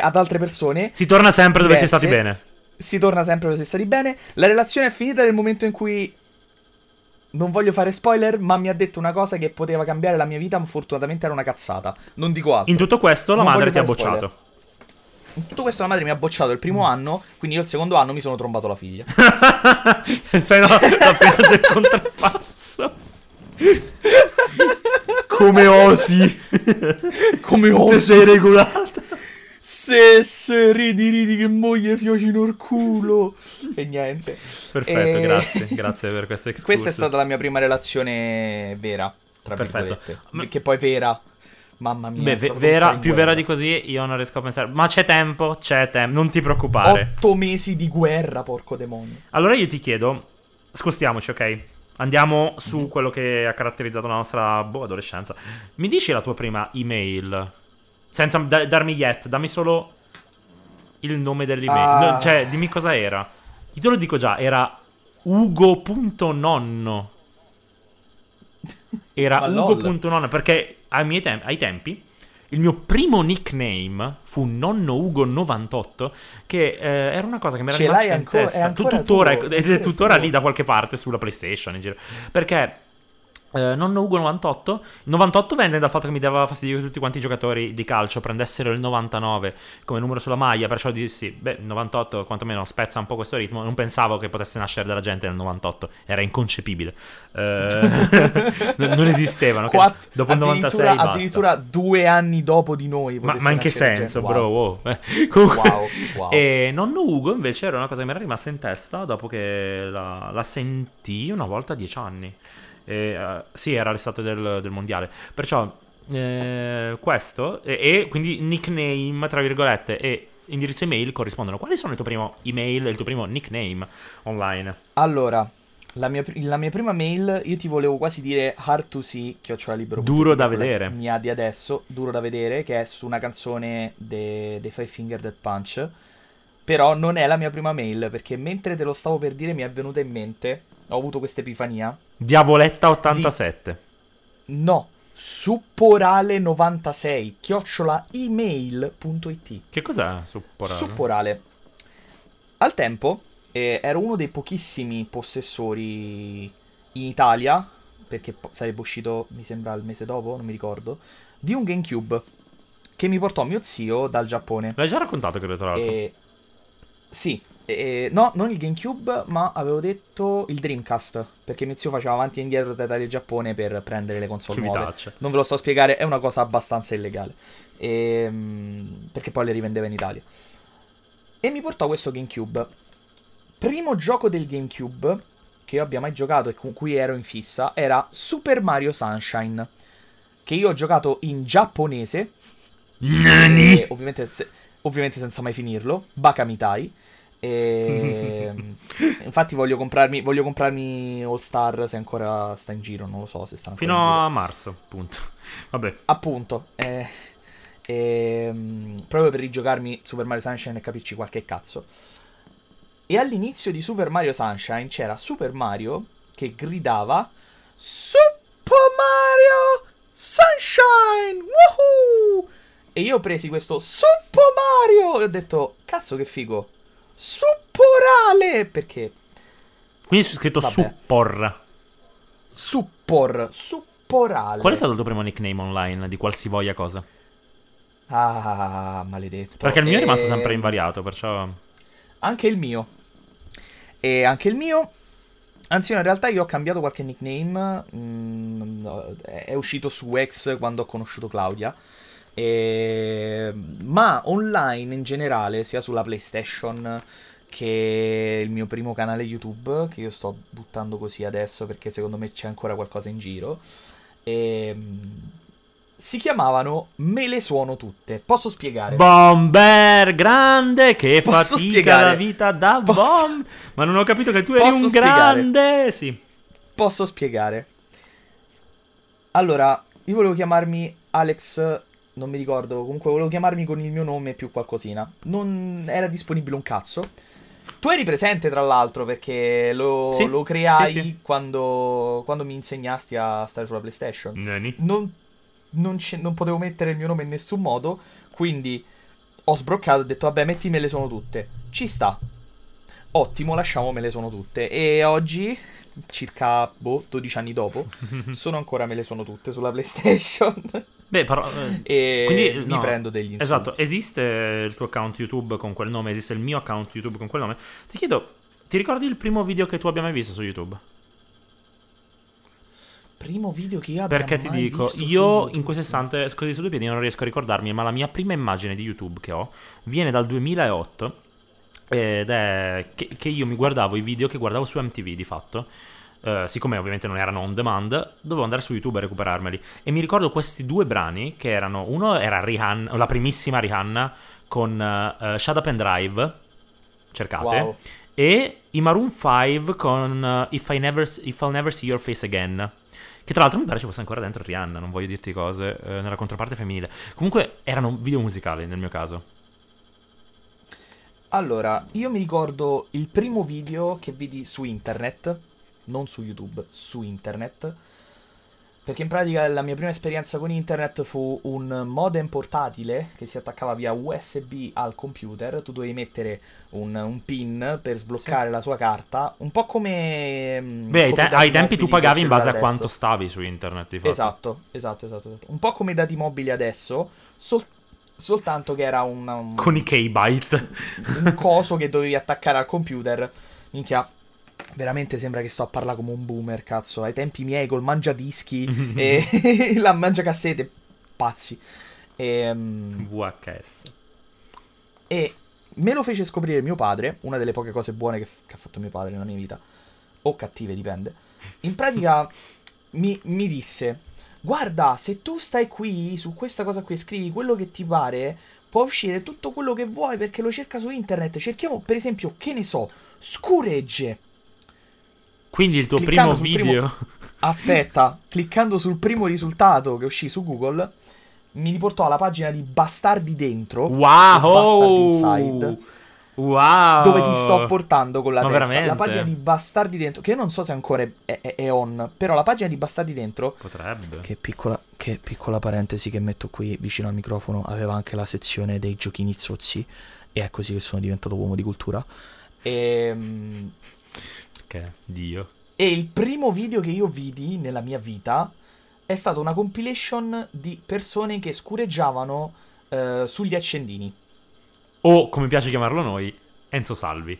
ad altre persone. Si torna sempre dove si è stati bene. La relazione è finita nel momento in cui... Non voglio fare spoiler, ma mi ha detto una cosa che poteva cambiare la mia vita, ma fortunatamente era una cazzata. Non dico altro. In tutto questo la madre ti ha bocciato. Spoiler. Tutto questo la madre mi ha bocciato il primo anno, quindi io il secondo anno mi sono trombato la figlia. Sai no, appena del contrappasso. Come osi. Te sei regolata. Se ridi che moglie fioci nel culo. E niente. Perfetto, grazie per questo excursus. Questa è stata la mia prima relazione vera, tra virgolette. Che poi vera. Mamma mia. Beh, vera, più vera di così io non riesco a pensare. Ma c'è tempo, non ti preoccupare. 8 mesi di guerra, porco demonio. Allora io ti chiedo, scostiamoci, ok? Andiamo su quello che ha caratterizzato la nostra adolescenza. Mi dici la tua prima email? Senza darmi dammi solo il nome dell'email. Dimmi cosa era. Io te lo dico già, era Ugo.nonno. Era Ugo.nonno, perché ai tempi il mio primo nickname fu Nonno Ugo 98, che era una cosa che mi era rimasta in testa. Tuttora lì da qualche parte sulla PlayStation in giro. Perché Nonno Ugo 98 venne dal fatto che mi dava fastidio che tutti quanti i giocatori di calcio prendessero il 99 come numero sulla maglia. Perciò dissi, 98 quantomeno spezza un po' questo ritmo. Non pensavo che potesse nascere della gente nel 98, era inconcepibile. Non esistevano. Dopo il 96 addirittura 2 anni dopo di noi. Ma in che senso, gente? Bro? Wow. Comunque, wow. E Nonno Ugo invece era una cosa che mi era rimasta in testa dopo che la sentii una volta a 10 anni. Sì, era l'estate del mondiale. Perciò questo e quindi nickname tra virgolette e indirizzo email corrispondono. Quali sono il tuo primo email e il tuo primo nickname online? Allora, la mia prima mail, io ti volevo quasi dire hard to see @libero. Duro da vedere. Mia di adesso, duro da vedere, che è su una canzone dei Five Finger Death Punch. Però non è la mia prima mail, perché mentre te lo stavo per dire mi è venuta in mente, ho avuto questa epifania. Diavoletta 87. No, supporale 96 @email.it. Che cos'è supporale? Supporale. Al tempo ero uno dei pochissimi possessori in Italia, perché sarebbe uscito, mi sembra, il mese dopo, non mi ricordo, di un GameCube che mi portò mio zio dal Giappone. L'hai già raccontato, credo, tra l'altro. Sì. No, non il GameCube, ma avevo detto il Dreamcast, perché mio zio faceva avanti e indietro tra Italia e Giappone per prendere le console nuove. Non ve lo sto a spiegare, è una cosa abbastanza illegale, perché poi le rivendeva in Italia. E mi portò questo GameCube. Primo gioco del GameCube che io abbia mai giocato e con cui ero in fissa era Super Mario Sunshine, che io ho giocato in giapponese, ovviamente senza mai finirlo. Bakamitai. E infatti voglio comprarmi All Star, se ancora sta in giro, non lo so se sta fino in giro. A marzo, appunto. Vabbè. Appunto, proprio per rigiocarmi Super Mario Sunshine e capirci qualche cazzo. E all'inizio di Super Mario Sunshine c'era Super Mario che gridava Super Mario Sunshine! Woohoo! E io presi questo Super Mario e ho detto cazzo che figo. Supporale, perché quindi c'è scritto supporale. Qual è stato il tuo primo nickname online di qualsivoglia cosa? Ah, maledetto, perché il mio è rimasto sempre invariato, perciò anche il mio. Anzi, in realtà io ho cambiato qualche nickname. È uscito su X quando ho conosciuto Claudia. Ma online in generale, sia sulla PlayStation che il mio primo canale YouTube, che io sto buttando così adesso perché secondo me c'è ancora qualcosa in giro, si chiamavano Me le suono tutte. Posso spiegare? Bomber grande, che posso fatica spiegare? La vita da bomb. Ma non ho capito che tu eri un grande. Sì. Posso spiegare? Allora, io volevo chiamarmi Alex, non mi ricordo, comunque volevo chiamarmi con il mio nome più qualcosina. Non era disponibile un cazzo. Tu eri presente, tra l'altro, perché lo creai quando mi insegnasti a stare sulla PlayStation. Non potevo mettere il mio nome in nessun modo, quindi ho sbroccato e ho detto vabbè, metti Me le sono tutte. Ci sta. Ottimo, lasciamo Me le sono tutte. E oggi, circa 12 anni dopo, sono ancora Me le sono tutte sulla PlayStation. Però quindi mi prendo degli insulti. Esatto, esiste il tuo account YouTube con quel nome, esiste il mio account YouTube con quel nome. Ti chiedo, ti ricordi il primo video che tu abbia mai visto su YouTube? Primo video che io abbia mai visto? Perché ti dico, io in questo istante, così su due piedi, non riesco a ricordarmi, ma la mia prima immagine di YouTube che ho viene dal 2008 ed è che io mi guardavo i video che guardavo su MTV di fatto. Siccome ovviamente non erano on demand, dovevo andare su YouTube a recuperarmeli. E mi ricordo questi due brani che erano, uno era Rihanna, la primissima Rihanna con Shut Up and Drive, cercate, wow. E i Maroon 5 con If I'll Never See Your Face Again, che tra l'altro mi pare ci fosse ancora dentro Rihanna, non voglio dirti cose, nella controparte femminile. Comunque erano video musicali nel mio caso. Allora, io mi ricordo il primo video che vidi su internet, non su YouTube, su internet, perché in pratica la mia prima esperienza con internet fu un modem portatile che si attaccava via USB al computer. Tu dovevi mettere un pin per sbloccare la sua carta, un po' come... Beh, ai tempi tu pagavi in base a quanto stavi su internet, di fatto. Esatto. Un po' come i dati mobili adesso, soltanto che era un con i K-byte. Un coso che dovevi attaccare al computer. Minchia, veramente sembra che sto a parlare come un boomer, cazzo. Ai tempi miei col mangiadischi e la mangiacassette, pazzi. VHS. E me lo fece scoprire mio padre, una delle poche cose buone che ha fatto mio padre nella mia vita, o cattive, dipende. In pratica mi disse: guarda, se tu stai qui su questa cosa qui, scrivi quello che ti pare, può uscire tutto quello che vuoi, perché lo cerca su internet. Cerchiamo, per esempio, che ne so, scuregge. Quindi il tuo cliccando primo video... Aspetta, cliccando sul primo risultato che uscì su Google, mi riportò alla pagina di Bastardi Dentro. Wow! Bastardi Inside. Wow! Dove ti sto portando con la testa. Veramente? La pagina di Bastardi Dentro, che io non so se ancora è on, però la pagina di Bastardi Dentro... Potrebbe. Che piccola parentesi che metto qui vicino al microfono, aveva anche la sezione dei giochini zozzi, e è così che sono diventato uomo di cultura. Dio. E il primo video che io vidi nella mia vita è stata una compilation di persone che scureggiavano sugli accendini, o come piace chiamarlo noi, Enzo Salvi.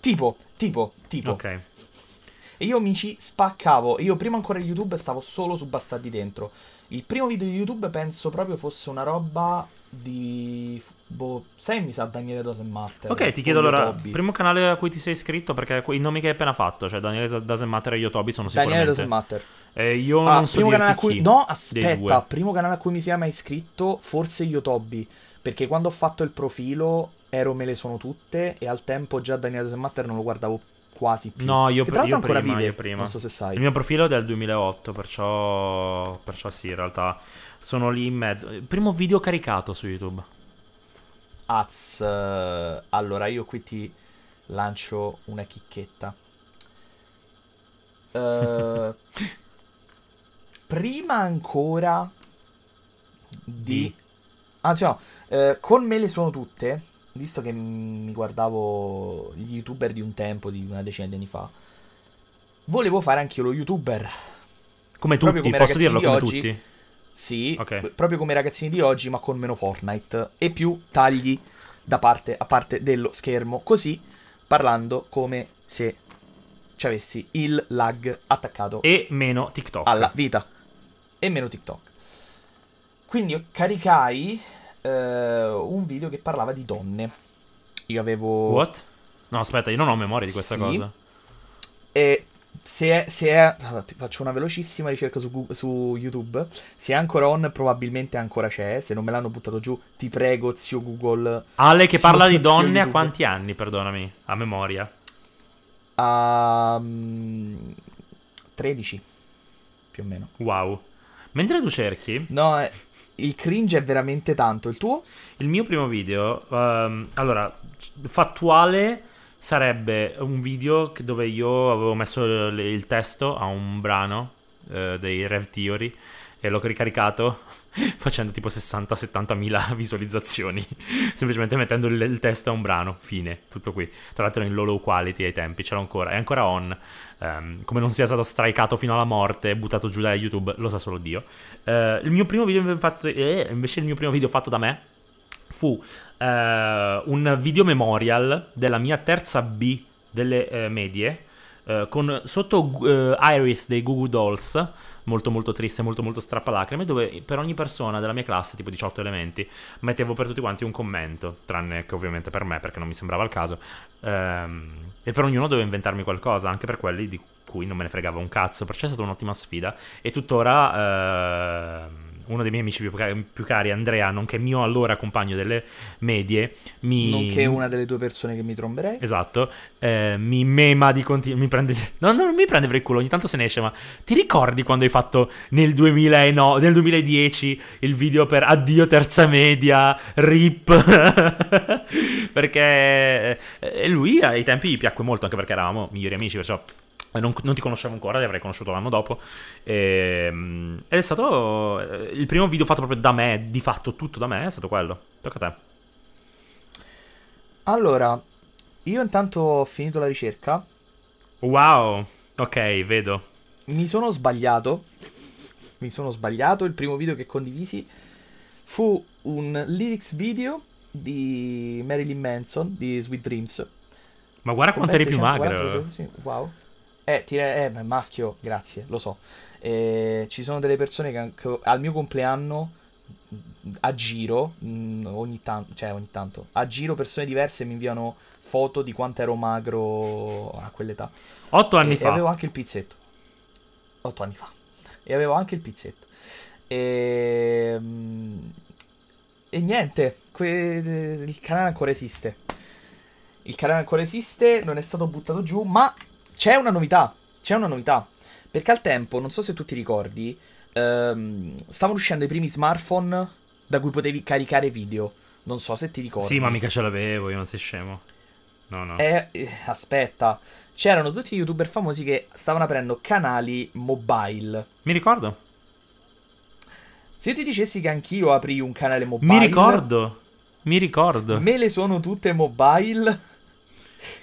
Tipo. Ok. E io mi ci spaccavo. Io prima ancora di YouTube stavo solo su Bastardi Dentro. Il primo video di YouTube penso proprio fosse una roba di... Boh, sai, mi sa Daniele Doesn't Matter. Ok, ti chiedo allora, Yotobi. Primo canale a cui ti sei iscritto, perché i nomi che hai appena fatto, cioè Daniele Doesn't Matter e Yotobi, sono sicuramente... Daniele Doesn't Matter. Io non so dirti chi. No, aspetta, primo canale a cui mi sia mai iscritto, forse Yotobi, perché quando ho fatto il profilo me le sono tutte, e al tempo già Daniele Doesn't Matter non lo guardavo più. Quasi più. No, io prima. Non so se sai. Il mio profilo è del 2008, perciò sì, in realtà sono lì in mezzo. Primo video caricato su YouTube. Az. Allora, io qui ti lancio una chicchetta. Prima ancora di... Anzi no, con me le sono tutte... Visto che mi guardavo gli youtuber di un tempo, di una decina di anni fa, volevo fare anch'io lo youtuber. Come tutti, come posso dirlo, come oggi, tutti? Sì, okay. Proprio come i ragazzini di oggi, ma con meno Fortnite e più tagli a parte dello schermo, così parlando come se ci avessi il lag attaccato. E meno TikTok. Alla vita. E meno TikTok. Quindi caricai... un video che parlava di donne. Io avevo... What? No, aspetta, io non ho memoria di questa cosa. E se è... Faccio una velocissima ricerca su YouTube. Se è ancora on, probabilmente ancora c'è. Se non me l'hanno buttato giù, ti prego, zio Google. Ale che parla di donne YouTube. A quanti anni, perdonami? A memoria. 13 più o meno. Wow. Mentre tu cerchi... No, il cringe è veramente tanto. Il tuo? Il mio primo video, allora, fattuale, sarebbe un video dove io avevo messo il testo a un brano dei Rev Theory e l'ho ricaricato facendo tipo 60-70 mila visualizzazioni semplicemente mettendo il testo a un brano, fine, tutto qui. Tra l'altro in low quality ai tempi, ce l'ho ancora, è ancora on. Come non sia stato strikeato fino alla morte, buttato giù da YouTube, lo sa solo Dio. Il mio primo video fatto da me fu un video memorial della mia terza B delle medie, con sotto Iris dei Goo Goo Dolls, molto molto triste, molto molto strappalacrime, dove per ogni persona della mia classe, tipo 18 elementi, mettevo per tutti quanti un commento, tranne che ovviamente per me, perché non mi sembrava il caso, e per ognuno dovevo inventarmi qualcosa, anche per quelli di cui non me ne fregava un cazzo. Perciò è stata un'ottima sfida, e tuttora uno dei miei amici più cari, Andrea, nonché mio allora compagno delle medie, nonché una delle due persone che mi tromberei. Esatto, mi mema di continuo, mi prende... No, non mi prende per il culo, ogni tanto se ne esce, ma ti ricordi quando hai fatto nel 2009, nel 2010 il video per addio terza media, RIP? Perché lui ai tempi gli piacque molto, anche perché eravamo migliori amici, perciò... Non ti conoscevo ancora, li avrei conosciuto l'anno dopo. Ed è stato il primo video fatto proprio da me, di fatto tutto da me, è stato quello. Tocca a te. Allora, io intanto ho finito la ricerca. Wow, ok, vedo. Mi sono sbagliato. Il primo video che condivisi fu un lyrics video di Marilyn Manson, di Sweet Dreams. Ma guarda quanto eri più magro. Wow. Maschio, grazie, lo so. Ci sono delle persone che al mio compleanno, a giro, ogni tanto, a giro persone diverse mi inviano foto di quanto ero magro a quell'età. 8 anni fa. E avevo anche il pizzetto. 8 anni fa. E avevo anche il pizzetto. E niente, il canale ancora esiste. Il canale ancora esiste, non è stato buttato giù, ma... C'è una novità, perché al tempo, non so se tu ti ricordi, stavano uscendo i primi smartphone da cui potevi caricare video, non so se ti ricordi. Sì, ma mica ce l'avevo, io non sei scemo. No. Aspetta, c'erano tutti gli youtuber famosi che stavano aprendo canali mobile. Mi ricordo. Se io ti dicessi che anch'io aprii un canale mobile... Mi ricordo. Me le sono tutte mobile...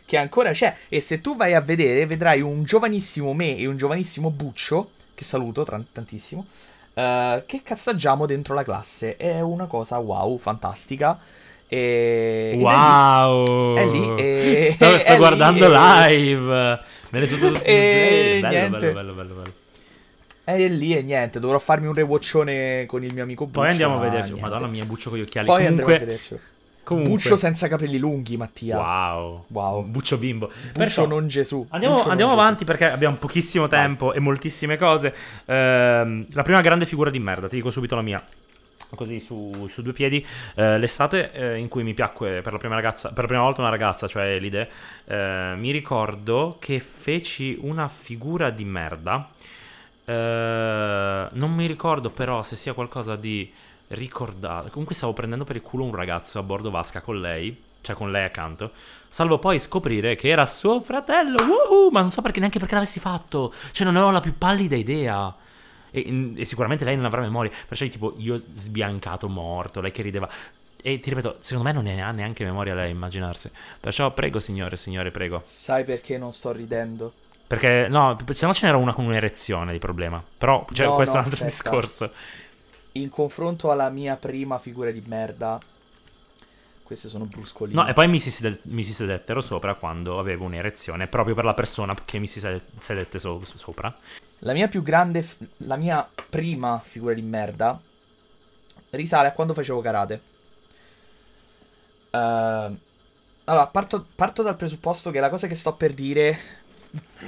che ancora c'è, e se tu vai a vedere vedrai un giovanissimo me e un giovanissimo Buccio, che saluto tantissimo, che cazzaggiamo dentro la classe. È una cosa wow, fantastica. Wow, è lì e, sto è guardando lì, live me ne sono bello. E lì e niente, dovrò farmi un rewatchone con il mio amico Buccio, poi andiamo a vederci. Madonna mia, Buccio con gli occhiali, poi comunque... andremo a vederci. Comunque. Buccio senza capelli lunghi, Mattia. Wow. Buccio bimbo. Buccio non Gesù. Andiamo avanti Gesù, perché abbiamo pochissimo tempo e moltissime cose. La prima grande figura di merda, ti dico subito la mia. Così su due piedi, l'estate in cui mi piacque per la prima volta una ragazza, cioè Elide, mi ricordo che feci una figura di merda. Non mi ricordo però se sia qualcosa di... ricordato. Comunque stavo prendendo per il culo un ragazzo a bordo vasca con lei, cioè con lei accanto, salvo poi scoprire che era suo fratello. Ma non so perché, neanche perché l'avessi fatto, cioè non avevo la più pallida idea, e sicuramente lei non avrà memoria, perciò tipo io sbiancato, morto, lei che rideva, e ti ripeto, secondo me non ne ha neanche memoria lei, immaginarsi, perciò prego signore, prego. Sai perché non sto ridendo? Perché no, se no ce n'era una con un'erezione di problema, però cioè, no, questo è un altro discorso. In confronto alla mia prima figura di merda, queste sono bruscoline. No, e poi mi si sedettero sopra quando avevo un'erezione, proprio per la persona che mi si sedette sopra. La mia prima figura di merda risale a quando facevo karate. Allora, parto dal presupposto che la cosa che sto per dire,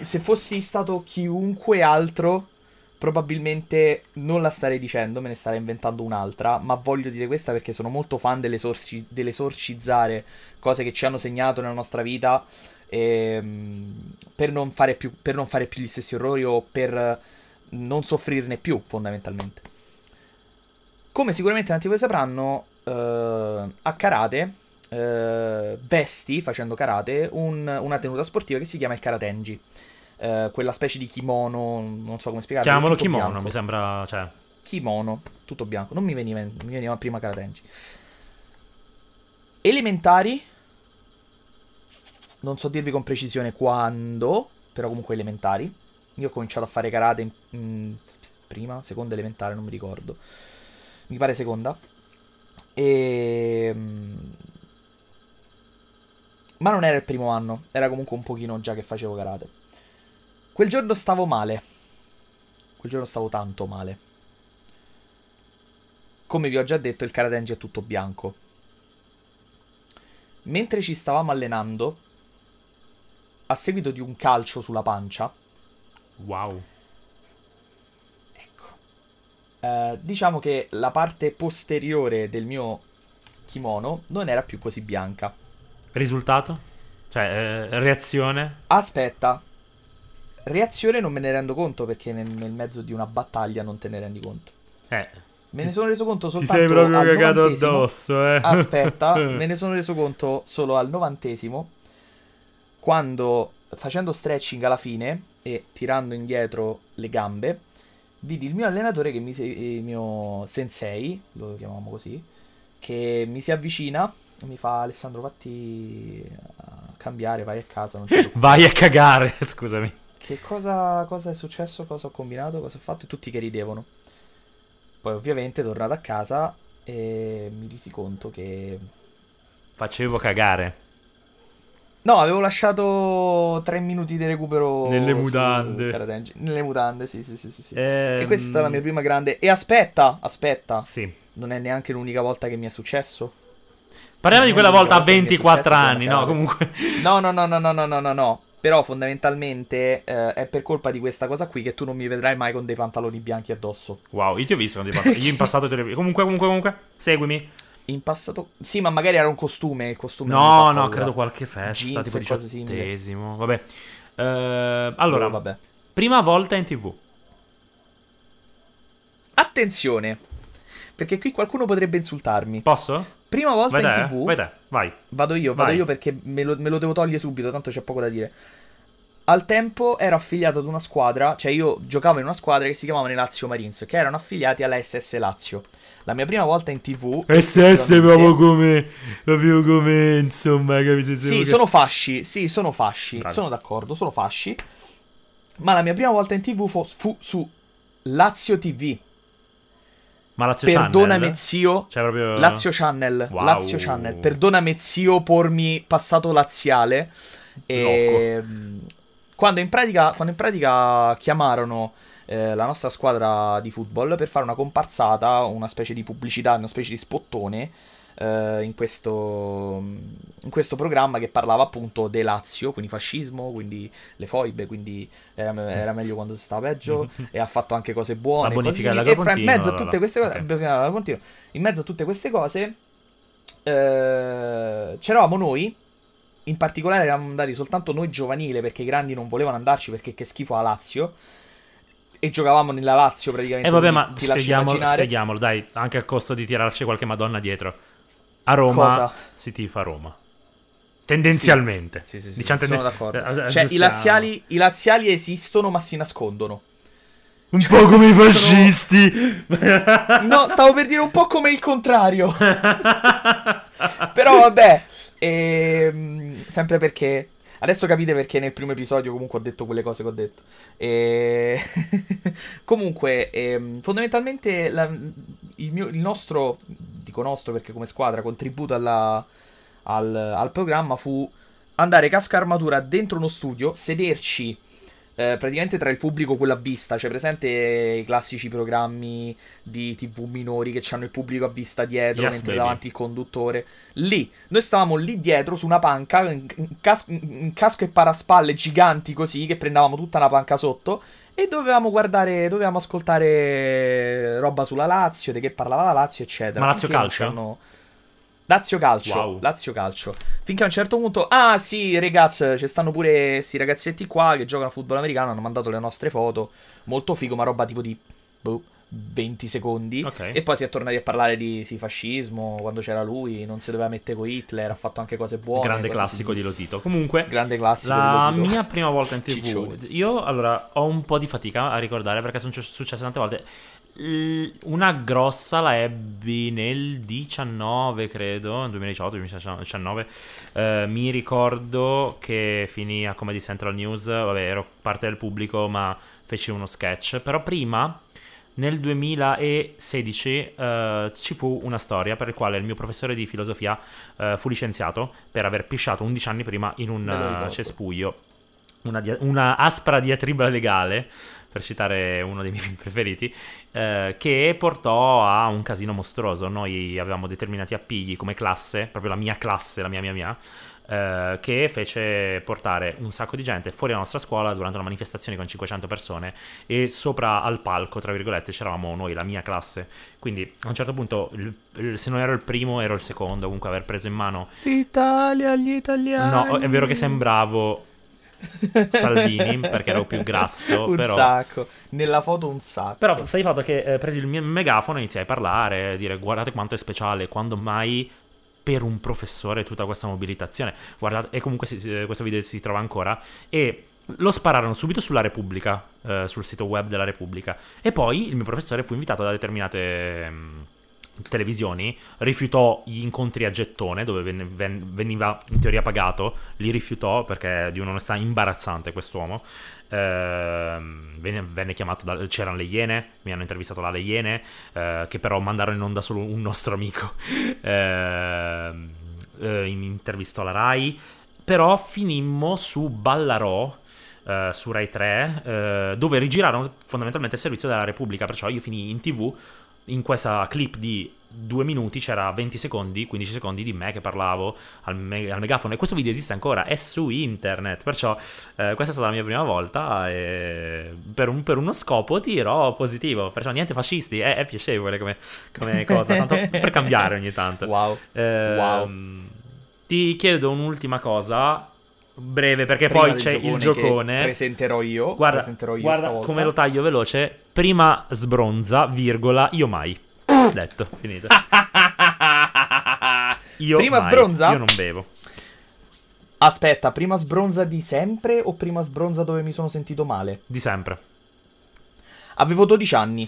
se fossi stato chiunque altro... probabilmente non la starei dicendo, me ne starei inventando un'altra, ma voglio dire questa perché sono molto fan dell'esorcizzare cose che ci hanno segnato nella nostra vita, per non fare più gli stessi errori o per non soffrirne più, fondamentalmente. Come sicuramente tanti di voi sapranno, a karate vesti, facendo karate, una tenuta sportiva che si chiama il karatengi. Quella specie di kimono, non so come spiegarlo. Chiamalo kimono, bianco. Mi sembra, cioè... Kimono, tutto bianco. Non mi veniva, prima karatengi. Elementari. Non so dirvi con precisione quando, però comunque elementari. Io ho cominciato a fare karate prima, seconda elementare, non mi ricordo. Mi pare seconda. Ma non era il primo anno, era comunque un pochino già che facevo karate. Quel giorno stavo tanto male. Come vi ho già detto, il karatengi è tutto bianco. Mentre ci stavamo allenando, a seguito di un calcio sulla pancia... Wow. Ecco. diciamo che la parte posteriore del mio kimono non era più così bianca. Risultato? Cioè, reazione? Aspetta. Reazione non me ne rendo conto, perché nel mezzo di una battaglia non te ne rendi conto. Me ne sono reso conto soltanto al 90esimo. Ti sei proprio cagato addosso, eh. Aspetta, me ne sono reso conto solo al 90esimo, quando, facendo stretching alla fine e tirando indietro le gambe, vidi il mio allenatore, che il mio sensei, lo chiamavamo così, che mi si avvicina e mi fa: Alessandro, fatti a cambiare, vai a casa, non ti vai a cagare, scusami. Che cosa è successo, cosa ho combinato, cosa ho fatto? E tutti che ridevano. Poi ovviamente tornato a casa e mi resi conto che facevo cagare. No, avevo lasciato 3 minuti di recupero nelle mutande. Nelle mutande, sì. E questa è stata la mia prima grande. E aspetta. Sì. Non è neanche l'unica volta che mi è successo. Parliamo di quella volta a 24 anni, no? Comunque. No. Però fondamentalmente è per colpa di questa cosa qui che tu non mi vedrai mai con dei pantaloni bianchi addosso. Wow, io ti ho visto con dei pantaloni. Io in passato te li ho visto. Comunque, seguimi. In passato, sì, ma magari era un costume. Il costume no, credo qualche festa, jeans, tipo 18esimo. Vabbè, allora, vabbè. Prima volta in TV. Attenzione, perché qui qualcuno potrebbe insultarmi. Posso? Prima volta in TV. Vai. Vado io perché me lo devo togliere subito, tanto c'è poco da dire. Al tempo ero affiliato ad una squadra, cioè io giocavo in una squadra che si chiamava Lazio Marines, che erano affiliati alla SS Lazio. La mia prima volta in TV... SS proprio come insomma, capite? Sì, sono fasci, bravo. Sono d'accordo, sono fasci. Ma la mia prima volta in TV fu su Lazio TV. Ma Lazio Channel? Perdoname zio, cioè proprio... Lazio Channel, wow. Lazio Channel, perdoname zio pormi passato laziale. E... Quando in pratica chiamarono la nostra squadra di football per fare una comparsata, una specie di pubblicità, una specie di spottone in questo programma che parlava appunto de Lazio, quindi fascismo, quindi le foibe, quindi era meglio quando si stava peggio e ha fatto anche cose buone, la bonifica della Continua, in mezzo a tutte queste cose, okay. In mezzo a tutte queste cose c'eravamo noi. In particolare eravamo andati soltanto noi giovanile, perché i grandi non volevano andarci, perché che schifo a Lazio. E giocavamo nella Lazio praticamente. E vabbè, ma spieghiamolo, dai, anche a costo di tirarci qualche madonna dietro. A Roma si tifa Roma. Tendenzialmente. Sì. Diciamo sono d'accordo. Cioè i laziali esistono ma si nascondono. Un po' come i fascisti. No, stavo per dire un po' come il contrario. Però vabbè. Sempre perché adesso capite perché nel primo episodio comunque ho detto quelle cose che ho detto comunque fondamentalmente il nostro perché come squadra contributo al programma fu andare casca armatura dentro uno studio, sederci praticamente tra il pubblico, quello a vista, cioè presente i classici programmi di TV minori che c'hanno il pubblico a vista dietro, yes, mentre baby. Davanti il conduttore. Lì, noi stavamo lì dietro su una panca, in casco e paraspalle giganti così, che prendavamo tutta una panca sotto e dovevamo ascoltare roba sulla Lazio, di che parlava la Lazio, eccetera. Ma Lazio Calcio? Lazio Calcio. Finché a un certo punto... Ah sì, ragazzi, ci stanno pure questi ragazzetti qua che giocano a football americano, hanno mandato le nostre foto. Molto figo, ma roba tipo di 20 secondi. Okay. E poi si è tornati a parlare di fascismo, quando c'era lui, non si doveva mettere con Hitler, ha fatto anche cose buone. Grande classico di Lotito. Comunque, la mia prima volta in TV. Ciccione. Io, allora, ho un po' di fatica a ricordare perché sono successe tante volte... Una grossa la ebbi nel 19, credo, 2018-2019. Mi ricordo che finì a Comedy Central News. Vabbè, ero parte del pubblico, ma feci uno sketch. Però prima, nel 2016, ci fu una storia per la quale il mio professore di filosofia fu licenziato per aver pisciato 11 anni prima in un cespuglio. Una aspra diatriba legale, per citare uno dei miei film preferiti, che portò a un casino mostruoso. Noi avevamo determinati appigli come classe, proprio la mia classe, la mia che fece portare un sacco di gente fuori dalla nostra scuola durante una manifestazione con 500 persone, e sopra al palco, tra virgolette, c'eravamo noi, la mia classe. Quindi a un certo punto, se non ero il primo, ero il secondo, comunque aver preso in mano l'Italia, gli italiani. No, è vero che sembravo Salvini perché ero più grasso, un però sacco. Nella foto un sacco. Però sai il fatto che presi il mio megafono e iniziai a parlare, a dire guardate quanto è speciale, quando mai per un professore tutta questa mobilitazione, guardate. E comunque questo video si trova ancora, e lo spararono subito sulla Repubblica, sul sito web della Repubblica, e poi il mio professore fu invitato da determinate televisioni, rifiutò gli incontri a gettone dove veniva in teoria pagato, li rifiutò perché è di un'onestà imbarazzante quest'uomo. Venne chiamato c'erano Le Iene, mi hanno intervistato là Le Iene, che però mandarono in onda solo un nostro amico, intervistò la Rai, però finimmo su Ballarò, su Rai 3, dove rigirarono fondamentalmente il servizio della Repubblica, perciò io finii in TV. In questa clip di 2 minuti c'era 20 secondi, 15 secondi di me che parlavo al megafono, e questo video esiste ancora, è su internet, perciò questa è stata la mia prima volta, e per uno scopo tiro positivo, perciò niente fascisti, è piacevole come cosa, tanto per cambiare ogni tanto. Wow. Ti chiedo un'ultima cosa breve, perché prima poi c'è il giocone. Presenterò io, guarda stavolta. Come lo taglio veloce. Prima sbronza, virgola, io mai. Detto, finito. Io prima mai. Sbronza? Io non bevo. Aspetta, prima sbronza di sempre o prima sbronza dove mi sono sentito male? Di sempre. Avevo 12 anni.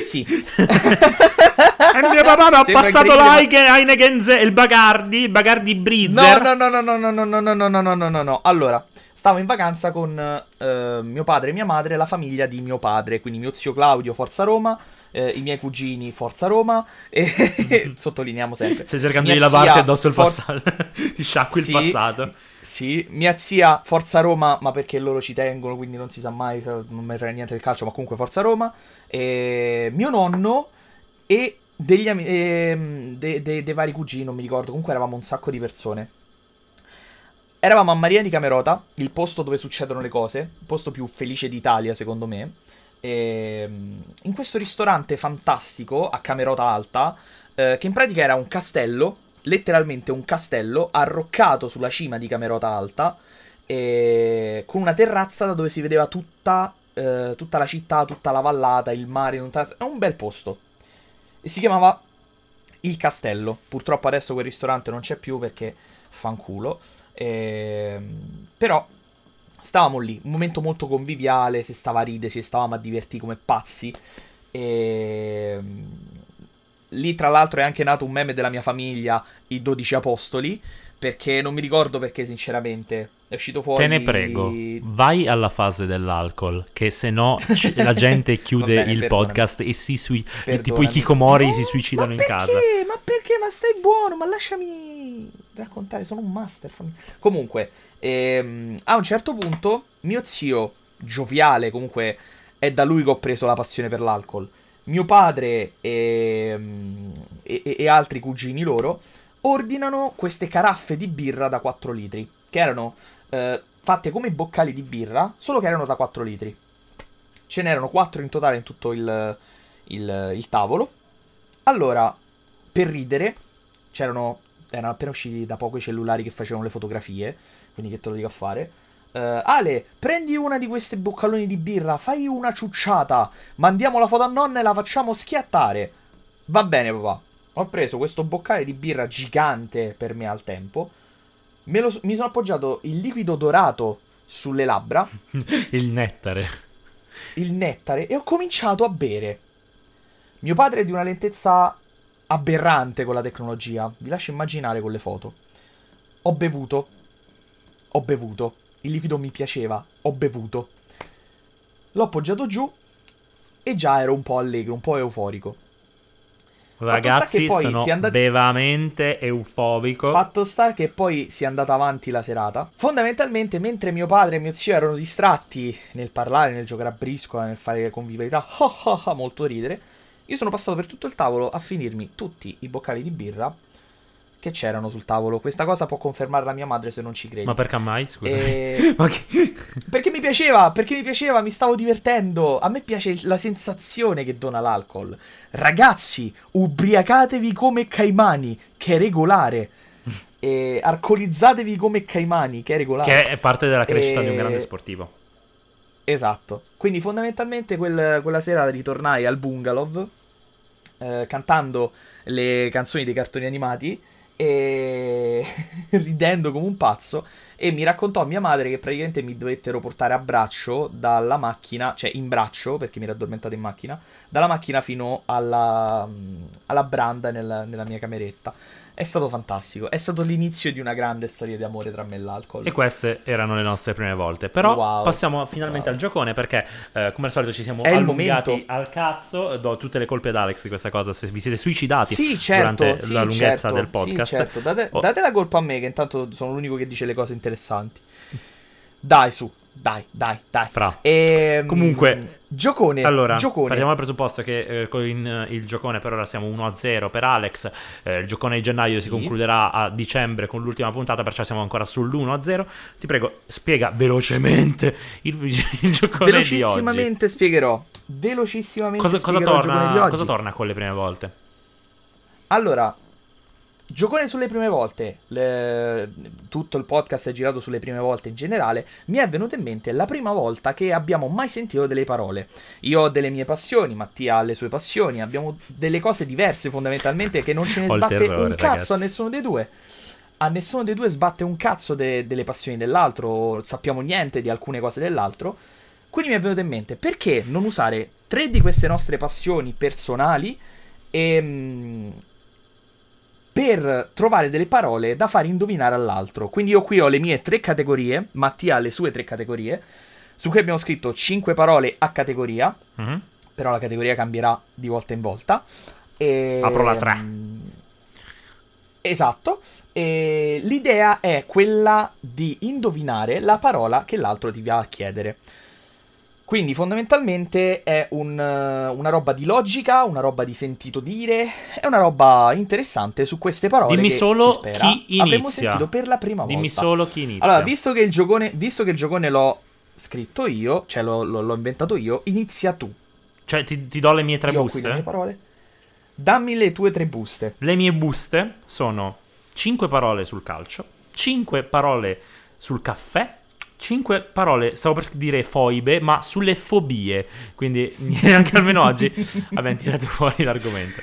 Sì. E mio papà ha passato l'Heineken e il Bacardi Breezer. No. Allora, stavo in vacanza con mio padre e mia madre, la famiglia di mio padre, quindi mio zio Claudio, Forza Roma, i miei cugini, Forza Roma, e sottolineiamo sempre. Stai cercando di lavarti addosso il passato. Ti sciacqui il passato. Sì, mia zia, Forza Roma, ma perché loro ci tengono, quindi non si sa mai, non mi frega niente del calcio, ma comunque Forza Roma, e mio nonno e degli dei vari cugini, non mi ricordo, comunque eravamo un sacco di persone. Eravamo a Maria di Camerota, il posto dove succedono le cose, il posto più felice d'Italia secondo me, e in questo ristorante fantastico a Camerota Alta, che in pratica era un castello, letteralmente un castello arroccato sulla cima di Camerota Alta, con una terrazza da dove si vedeva tutta la città, tutta la vallata, il mare, era un bel posto, e si chiamava Il Castello. Purtroppo adesso quel ristorante non c'è più perché fanculo, però stavamo lì, un momento molto conviviale, si stava a ridere, si stavamo a divertire come pazzi, lì tra l'altro è anche nato un meme della mia famiglia, i 12 apostoli, perché non mi ricordo perché sinceramente è uscito fuori. Te ne prego, vai alla fase dell'alcol, che se no la gente chiude bene, il podcast e tipo i Kikomori si suicidano in casa. Ma stai buono, ma lasciami raccontare, sono un master. Comunque, a un certo punto mio zio, gioviale, comunque è da lui che ho preso la passione per l'alcol, mio padre e altri cugini loro ordinano queste caraffe di birra da 4 litri, che erano fatte come boccali di birra, solo che erano da 4 litri. Ce n'erano 4 in totale in tutto il tavolo. Allora, per ridere, erano appena usciti da poco i cellulari che facevano le fotografie, quindi che te lo dico a fare. Ale, prendi una di queste boccaloni di birra, fai una ciucciata, mandiamo la foto a nonna e la facciamo schiattare. Va bene papà, ho preso questo boccale di birra gigante per me al tempo, mi sono appoggiato il liquido dorato sulle labbra, il nettare, e ho cominciato a bere. Mio padre è di una lentezza aberrante con la tecnologia, vi lascio immaginare con le foto. Ho bevuto, il liquido mi piaceva, ho bevuto, l'ho appoggiato giù e già ero un po' allegro, un po' euforico. Ragazzi, sono veramente eufobico. Fatto sta che poi si è andata avanti la serata. Fondamentalmente, mentre mio padre e mio zio erano distratti nel parlare, nel giocare a briscola, nel fare convivialità, molto ridere, io sono passato per tutto il tavolo a finirmi tutti i boccali di birra che c'erano sul tavolo. Questa cosa può confermarla mia madre se non ci credi. Ma perché mai? Scusa. Perché mi piaceva, mi stavo divertendo. A me piace la sensazione che dona l'alcol. Ragazzi, ubriacatevi come caimani, che è regolare. E alcolizzatevi come caimani, che è regolare. Che è parte della crescita di un grande sportivo. Esatto. Quindi fondamentalmente quella sera ritornai al bungalow cantando le canzoni dei cartoni animati e ridendo come un pazzo, e mi raccontò mia madre che praticamente mi dovettero portare a braccio dalla macchina, cioè in braccio perché mi ero addormentato in macchina, dalla macchina fino alla branda nella mia cameretta. È stato fantastico, è stato l'inizio di una grande storia di amore tra me e l'alcol. E queste erano le nostre prime volte. Però passiamo finalmente al giocone, perché come al solito ci siamo allungati al cazzo. Do tutte le colpe ad Alex di questa cosa, se vi siete suicidati durante la lunghezza del podcast. Sì, certo. Date la colpa a me, che intanto sono l'unico che dice le cose interessanti. Dai, su. Dai. Comunque, giocone. Allora, giocone. Partiamo dal presupposto che con il giocone per ora siamo 1-0 per Alex. Il giocone di gennaio si concluderà a dicembre con l'ultima puntata, perciò siamo ancora sull'1-0. Ti prego, spiega velocemente il giocone di oggi. Velocissimamente spiegherò cosa torna, il giocone di oggi. Cosa torna con le prime volte? Allora, giocone sulle prime volte, tutto il podcast è girato sulle prime volte in generale. Mi è venuta in mente la prima volta che abbiamo mai sentito delle parole. Io ho delle mie passioni, Mattia ha le sue passioni, abbiamo delle cose diverse fondamentalmente, che non ce ne sbatte un cazzo, ragazzi. A nessuno dei due. A nessuno dei due sbatte un cazzo delle passioni dell'altro, sappiamo niente di alcune cose dell'altro. Quindi mi è venuta in mente, perché non usare tre di queste nostre passioni personali per trovare delle parole da far indovinare all'altro. Quindi io qui ho le mie 3 categorie, Mattia ha le sue 3 categorie, su cui abbiamo scritto 5 parole a categoria. Mm-hmm. Però la categoria cambierà di volta in volta. Apro la 3. Esatto. E l'idea è quella di indovinare la parola che l'altro ti va a chiedere. Quindi fondamentalmente è una roba di logica, una roba di sentito dire, è una roba interessante su queste parole. Dimmi che solo chi inizia. Avremmo sentito per la prima volta. Dimmi solo chi inizia. Allora, visto che il giocone l'ho scritto io, cioè l'ho inventato io, inizia tu. Cioè ti do le mie 3 buste? Qui le mie parole. Dammi le tue 3 buste. Le mie buste sono 5 parole sul calcio, 5 parole sul caffè, 5 parole, stavo per dire foibe, ma sulle fobie, quindi neanche almeno oggi abbiamo tirato fuori l'argomento.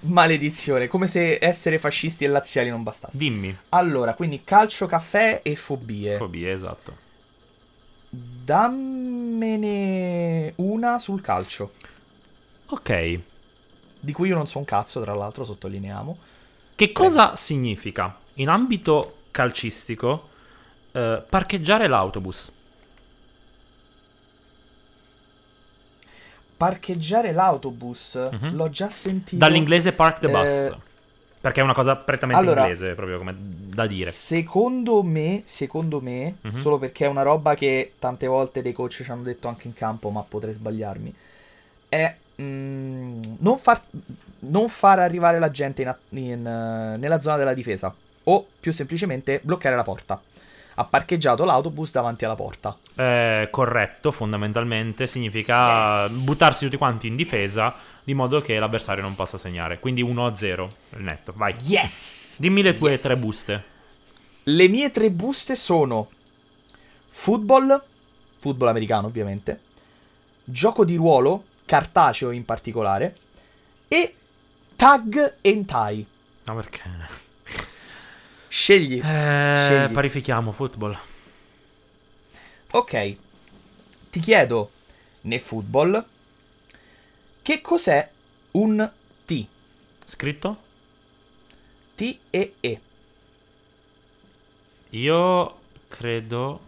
Maledizione, come se essere fascisti e laziali non bastasse. Dimmi. Allora, quindi calcio, caffè e fobie. Fobie, esatto. Dammene una sul calcio. Ok. Di cui io non so un cazzo, tra l'altro, sottolineiamo. Che cosa significa in ambito calcistico parcheggiare l'autobus? Parcheggiare l'autobus? Mm-hmm. L'ho già sentito. Dall'inglese park the bus, perché è una cosa prettamente inglese, proprio come da dire. Secondo me mm-hmm. Solo perché è una roba che tante volte dei coach ci hanno detto anche in campo, ma potrei sbagliarmi. È non far arrivare la gente nella zona della difesa, o più semplicemente bloccare la porta. Ha parcheggiato l'autobus davanti alla porta. Corretto, fondamentalmente significa buttarsi tutti quanti in difesa, di modo che l'avversario non possa segnare. Quindi 1-0 il netto. Vai. Yes! Dimmi le tue 3 buste. Le mie 3 buste sono football americano ovviamente, gioco di ruolo, cartaceo in particolare, e tag and tie. Ma perché? Scegli. Parifichiamo football. Ok. Ti chiedo, nel football, che cos'è un T? Scritto? T-E-E. Io credo...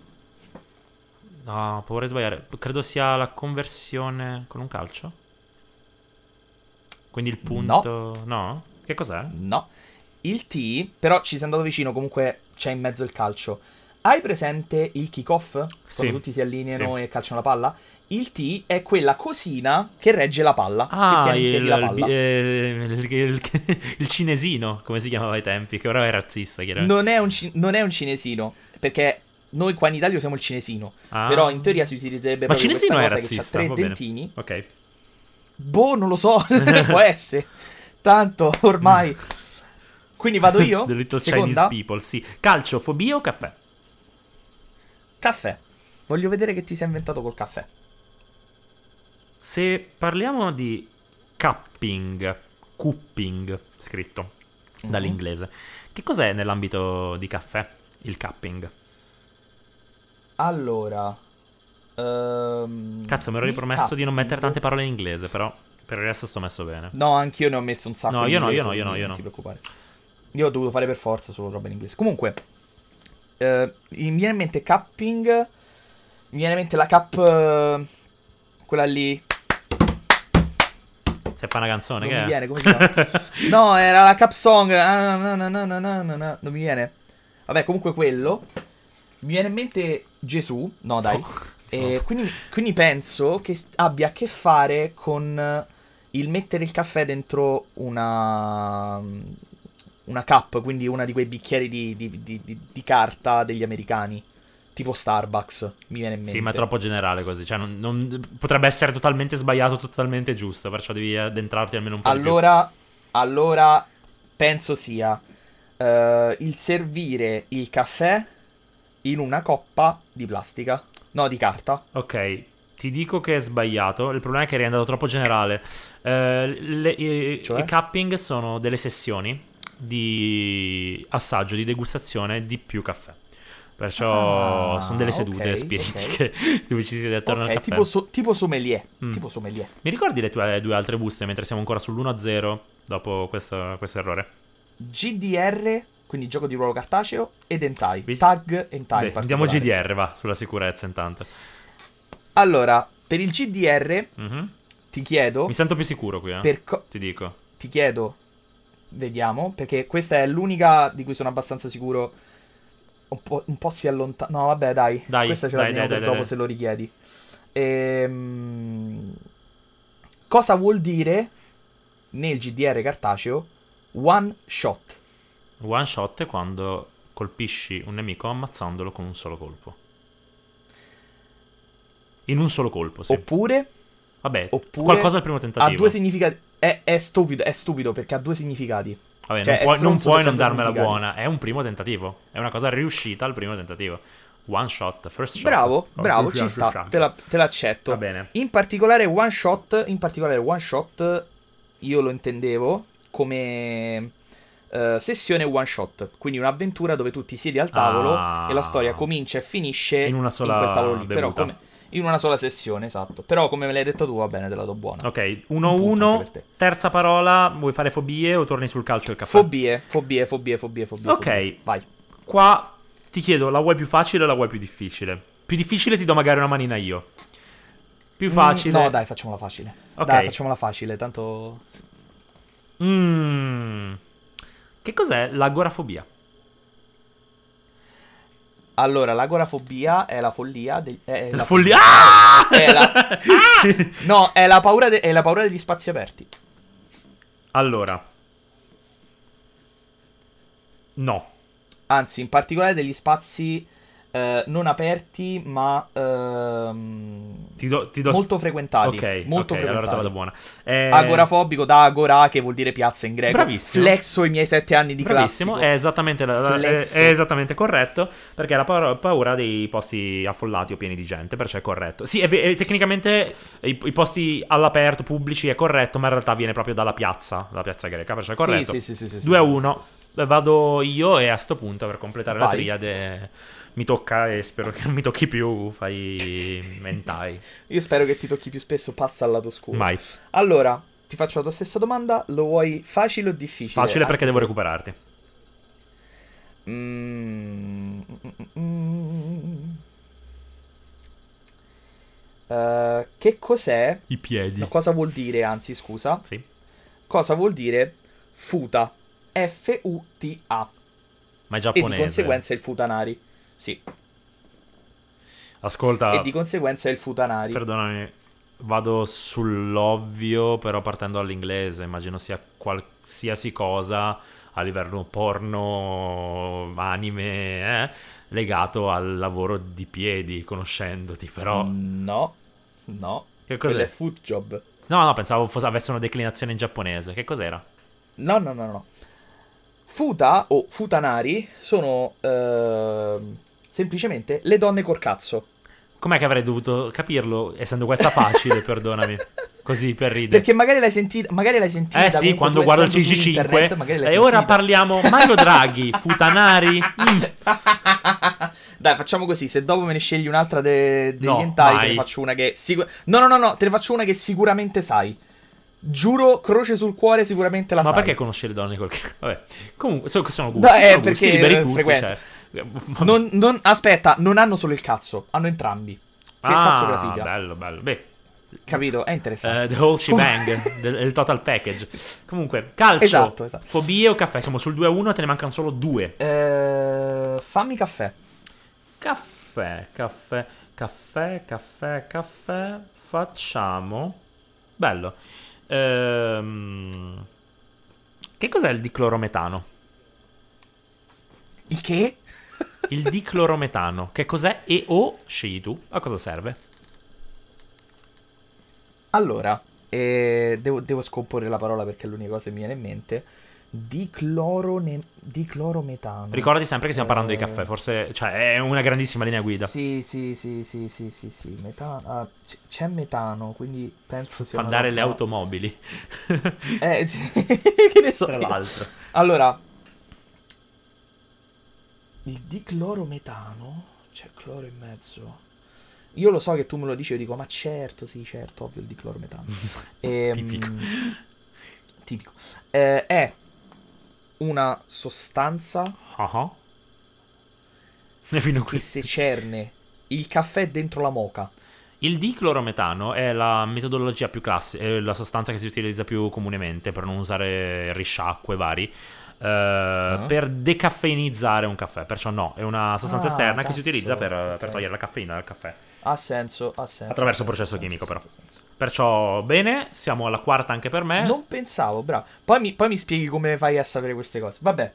No, vorrei sbagliare. Credo sia la conversione con un calcio. Quindi il punto... No? Che cos'è? No. Il T, però ci sei andato vicino, comunque c'è in mezzo il calcio. Hai presente il kick-off? Quando sì, tutti si allineano sì, e calciano la palla? Il T è quella cosina che regge la palla. Ah, che tiene la palla. Il cinesino, come si chiamava ai tempi, che ora è razzista, chiaramente. Non è un cinesino, perché noi qua in Italia usiamo il cinesino. Ah. Però in teoria si utilizzerebbe proprio questa cosa razzista, che c'ha tre dentini. Ok. Boh, non lo so, può essere. Tanto, ormai. Quindi vado io? The Little Seconda. Chinese People, sì. Calcio, fobia o caffè? Caffè. Voglio vedere che ti sei inventato col caffè. Se parliamo di cupping, scritto dall'inglese, che cos'è nell'ambito di caffè il cupping? Allora, cazzo, mi ero ripromesso di non mettere tante parole in inglese, però per il resto sto messo bene. No, anch'io ne ho messo un sacco. No, io no. Non ti preoccupare. Io ho dovuto fare per forza solo roba in inglese. Comunque, mi viene in mente cupping, mi viene in mente la cup, quella lì. Se fa una canzone, non che mi viene, come si chiama? No, era la cup song. Non mi viene. Vabbè, comunque quello. Mi viene in mente Gesù. No, dai. Oh, quindi penso che abbia a che fare con il mettere il caffè dentro una cup, quindi una di quei bicchieri di carta degli americani. Tipo Starbucks, mi viene in mente. Sì, ma è troppo generale così, cioè potrebbe essere totalmente sbagliato, totalmente giusto, perciò devi addentrarti almeno un po' di più. Allora, penso sia il servire il caffè in una coppa di plastica, no, di carta. Ok, ti dico che è sbagliato, il problema è che è andato troppo generale. Cioè? I cupping sono delle sessioni di assaggio, di degustazione di più caffè. Perciò sono delle sedute spiritiche dove ci siete attorno al caffè. Tipo sommelier. Tipo sommelier. Mi ricordi le tue due altre buste mentre siamo ancora sull'1-0 dopo questo errore? GDR, quindi gioco di ruolo cartaceo, e Entai. Tag Entai. Andiamo GDR, va, sulla sicurezza intanto. Allora, per il GDR ti chiedo... Mi sento più sicuro qui, ti dico. Ti chiedo, vediamo, perché questa è l'unica di cui sono abbastanza sicuro... Un po' si allontana. No, vabbè, dai. Questa ce la teniamo per dopo, se lo richiedi. Cosa vuol dire nel GDR cartaceo one shot? One shot è quando colpisci un nemico ammazzandolo con un solo colpo. In un solo colpo, sì. Oppure qualcosa al primo tentativo. Ha due significati. È stupido perché ha due significati. Vabbè, cioè, non puoi non darmela buona. È un primo tentativo. È una cosa riuscita al primo tentativo. One shot, first shot. Bravo, ci sta. Te l'accetto. Va bene. In particolare one shot, io lo intendevo come sessione one shot. Quindi un'avventura dove tu ti siedi al tavolo e la storia comincia e finisce in una sola, in quel tavolo lì. Però in una sola sessione, esatto. Però come me l'hai detto tu, va bene, te la do buona. Ok, 1-1, terza parola. Vuoi fare fobie o torni sul calcio e il caffè? Fobie. Ok, vai. Qua ti chiedo, la vuoi più facile o la vuoi più difficile? Più difficile ti do magari una manina io. Più facile... no, dai, facciamola facile. Ok. Dai, facciamola facile, tanto... Che cos'è l'agorafobia? Allora, l'agorafobia è la follia... La follia! È la paura degli spazi aperti. Allora. No. Anzi, in particolare degli spazi non aperti, ma molto frequentati. Ok, allora te la do buona. Agorafobico, da agora, che vuol dire piazza in greco. Bravissimo. Flexo i miei 7 anni di classico. Bravissimo, è esattamente corretto, perché è la paura dei posti affollati o pieni di gente, perciò è corretto. Sì, tecnicamente i posti all'aperto, pubblici, è corretto, ma in realtà viene proprio dalla piazza, la piazza greca, perciò è corretto. Sì. 2-1. Vado io e a sto punto, per completare la triade... Mi tocca e spero che non mi tocchi più. Fai mentai. Io spero che ti tocchi più spesso. Passa al lato scuro. Vai. Allora, ti faccio la tua stessa domanda. Lo vuoi facile o difficile? Facile, perché devo recuperarti. Che cos'è? I piedi. No, cosa vuol dire? Anzi, scusa. Sì. Cosa vuol dire futa? F-U-T-A. Ma è giapponese. E di conseguenza il futanari. Sì. Ascolta. E di conseguenza è il Futanari. Perdonami, vado sull'ovvio, però partendo dall'inglese, immagino sia qualsiasi cosa a livello porno, anime, legato al lavoro di piedi, conoscendoti, però... No, no. Che cos'è? Quello è foot job. No, pensavo avesse una declinazione in giapponese. Che cos'era? No. Futa o futanari sono semplicemente le donne col cazzo. Com'è che avrei dovuto capirlo, essendo questa facile, perdonami, così per ridere? Perché magari l'hai sentita. Eh sì, quando guardo il TG5, e ora parliamo Mario Draghi, Futanari. Dai, facciamo così, se dopo me ne scegli un'altra degli hentai, te ne faccio una che... No, te ne faccio una che sicuramente sai. Giuro, croce sul cuore, sicuramente la sai. Ma perché conosci le donne col cazzo? Vabbè, comunque sono gusti, perché liberi tutti, frequenti. Non, aspetta, non hanno solo il cazzo, hanno entrambi. Sia il cazzo che la figa. Bello. Beh, capito, è interessante. The whole shebang, il total package. Comunque, calcio, esatto. Fobie o caffè? Siamo sul 2-1, te ne mancano solo due. Fammi caffè. Facciamo. Bello. Che cos'è il diclorometano? Il che? Il diclorometano. Che cos'è? E o scegli tu. A cosa serve? Allora, devo scomporre la parola perché è l'unica cosa che mi viene in mente. Diclorometano. Ricordati sempre che stiamo parlando di caffè. Forse, cioè, è una grandissima linea guida. Sì. Metano, c'è metano, quindi penso sia... Andare le automobili. Che ne so. Tra l'altro. Allora, il diclorometano, c'è cloro in mezzo. Io lo so che tu me lo dici, io dico, ma certo, sì, certo, ovvio il diclorometano. Tipico. È una sostanza che secerne il caffè dentro la moka. Il diclorometano è la metodologia più classica, è la sostanza che si utilizza più comunemente per non usare risciacque vari. Per decaffeinizzare un caffè, perciò no, è una sostanza esterna che si utilizza per togliere la caffeina dal caffè. Ha senso. Attraverso un processo chimico, però. Perciò, bene, siamo alla quarta anche per me. Non pensavo, bravo. Poi mi spieghi come fai a sapere queste cose. Vabbè.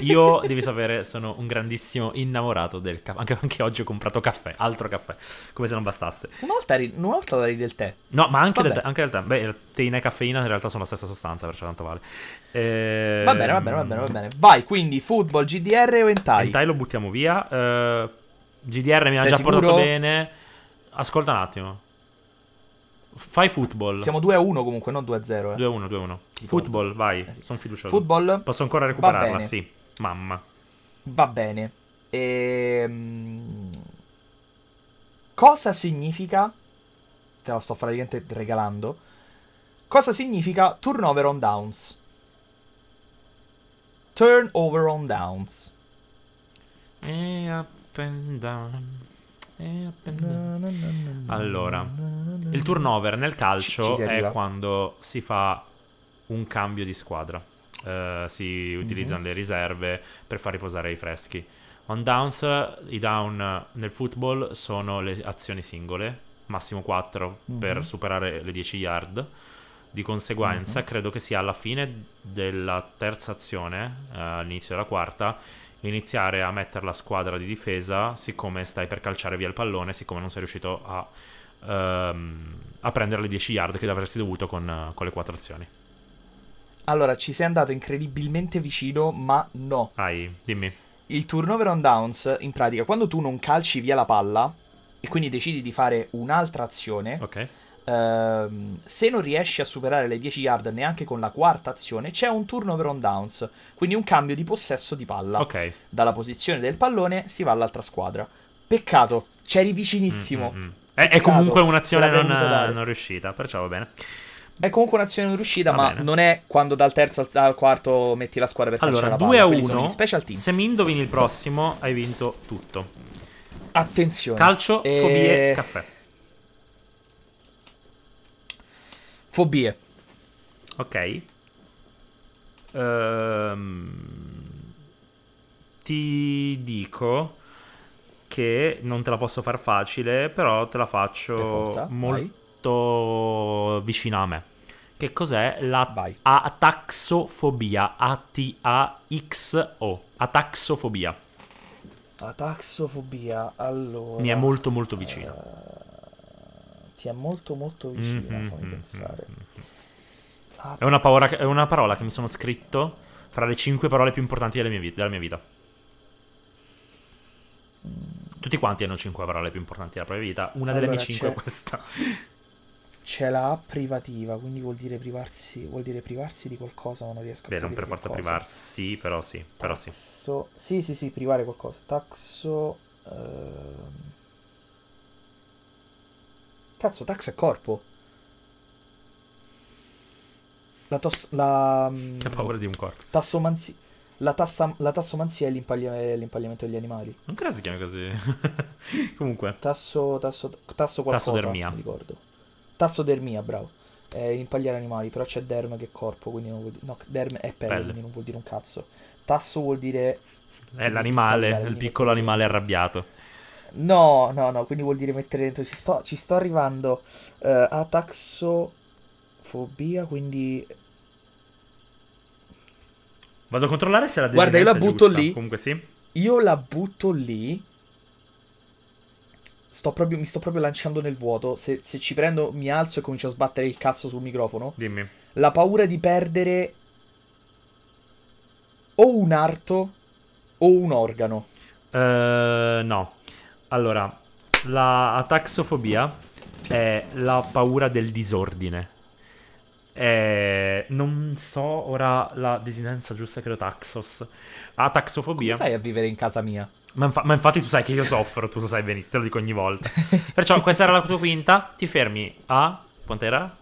Io, devi sapere, sono un grandissimo innamorato del caffè. Anche oggi ho comprato caffè, altro caffè, come se non bastasse. Una volta avevi del tè. No, ma anche del tè. Beh, teina e caffeina in realtà sono la stessa sostanza, perciò tanto vale. Va bene. Vai, quindi, football, GDR o hentai? Hentai lo buttiamo via. GDR mi ha già sicuro? Portato bene. Ascolta un attimo. Fai football. Siamo 2-1 comunque, non 2-0. 2-1. Football, vai. Sì. Sono fiducioso. Football. Posso ancora recuperarla, sì. Mamma. Va bene. Cosa significa? Te la sto praticamente regalando. Cosa significa turnover on downs? Turnover on downs. Up and down. Allora, il turnover nel calcio è quando si fa un cambio di squadra. Si utilizzano le riserve per far riposare i freschi. On downs, i down nel football sono le azioni singole, massimo 4 per superare le 10 yard. Di conseguenza, credo che sia alla fine della terza azione, all'inizio della quarta, iniziare a mettere la squadra di difesa, siccome stai per calciare via il pallone, siccome non sei riuscito a prendere le 10 yard che avresti dovuto con le 4 azioni. Allora, ci sei andato incredibilmente vicino, ma no. Dimmi. Il turnover on downs, in pratica, quando tu non calci via la palla e quindi decidi di fare un'altra azione, se non riesci a superare le 10 yard neanche con la quarta azione, c'è un turnover on downs, quindi un cambio di possesso di palla. Dalla posizione del pallone si va all'altra squadra. Peccato, c'eri vicinissimo. È comunque un'azione non riuscita, perciò va bene. È comunque un'azione non riuscita, ma non è quando dal terzo al quarto metti la squadra per calciare la palla. Allora, 2-1, se mi indovini il prossimo hai vinto tutto. Attenzione. Calcio, fobie, caffè. Fobie. Ok. Ti dico perché non te la posso far facile, però te la faccio molto vicina a me. Che cos'è la ataxofobia? A-T-A-X-O. Ataxofobia. Ataxofobia, allora... Mi è molto molto vicina. Ti è molto molto vicina, fammi pensare. È una parola che mi sono scritto fra le 5 parole più importanti della mia vita. Tutti quanti hanno 5 parole più importanti della propria vita. Una allora, delle mie 5 è questa. C'è la A privativa, quindi vuol dire privarsi di qualcosa, ma non riesco a capire. Beh, non per forza qualcosa. Privarsi, però sì. Però sì. Sì, privare qualcosa. Cazzo, taxo è corpo. Che paura di un corpo. La tassomanzia è l'impagliamento degli animali. Non credo si chiami così. Comunque. Tasso qualcosa. Tassodermia. Mi ricordo. Tassodermia, bravo. Impagliare animali, però c'è derma che è corpo, quindi non vuol dire... No, derma è pelle, quindi non vuol dire un cazzo. Tasso vuol dire... È l'animale, il piccolo animale arrabbiato. No, quindi vuol dire mettere dentro. Ci sto arrivando. Ataxofobia, quindi... Vado a controllare se la desinenza è giusta. Guarda, io la butto lì. Comunque sì. Io la butto lì. Mi sto proprio lanciando nel vuoto. Se ci prendo, mi alzo e comincio a sbattere il cazzo sul microfono. Dimmi. La paura di perdere o un arto o un organo. No. Allora, la ataxofobia è la paura del disordine. Non so ora la desinenza giusta, credo taxos. Ataxofobia. Come fai a vivere in casa mia? Ma infatti tu sai che io soffro, tu lo sai benissimo, te lo dico ogni volta. Perciò questa era la tua quinta, ti fermi a... Quant'era?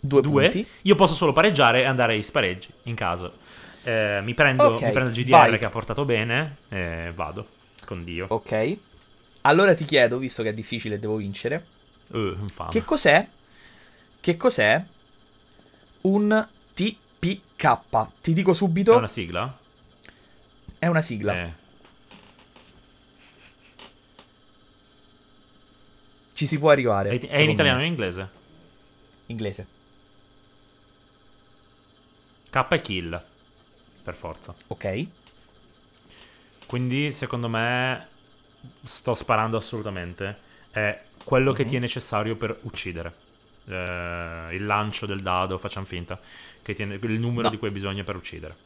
2 punti. Io posso solo pareggiare e andare ai spareggi, in caso. Mi prendo il GDR che ha portato bene e vado, con Dio. Ok. Allora ti chiedo, visto che è difficile e devo vincere. Infame. Che cos'è? Un TPK. Ti dico subito. È una sigla? È una sigla. Ci si può arrivare. È in italiano o in inglese? Inglese. K è kill. Per forza. Ok. Quindi secondo me sto sparando assolutamente. È quello che ti è necessario per uccidere. Il lancio del dado, facciamo finta che tiene il numero di cui hai bisogno per uccidere.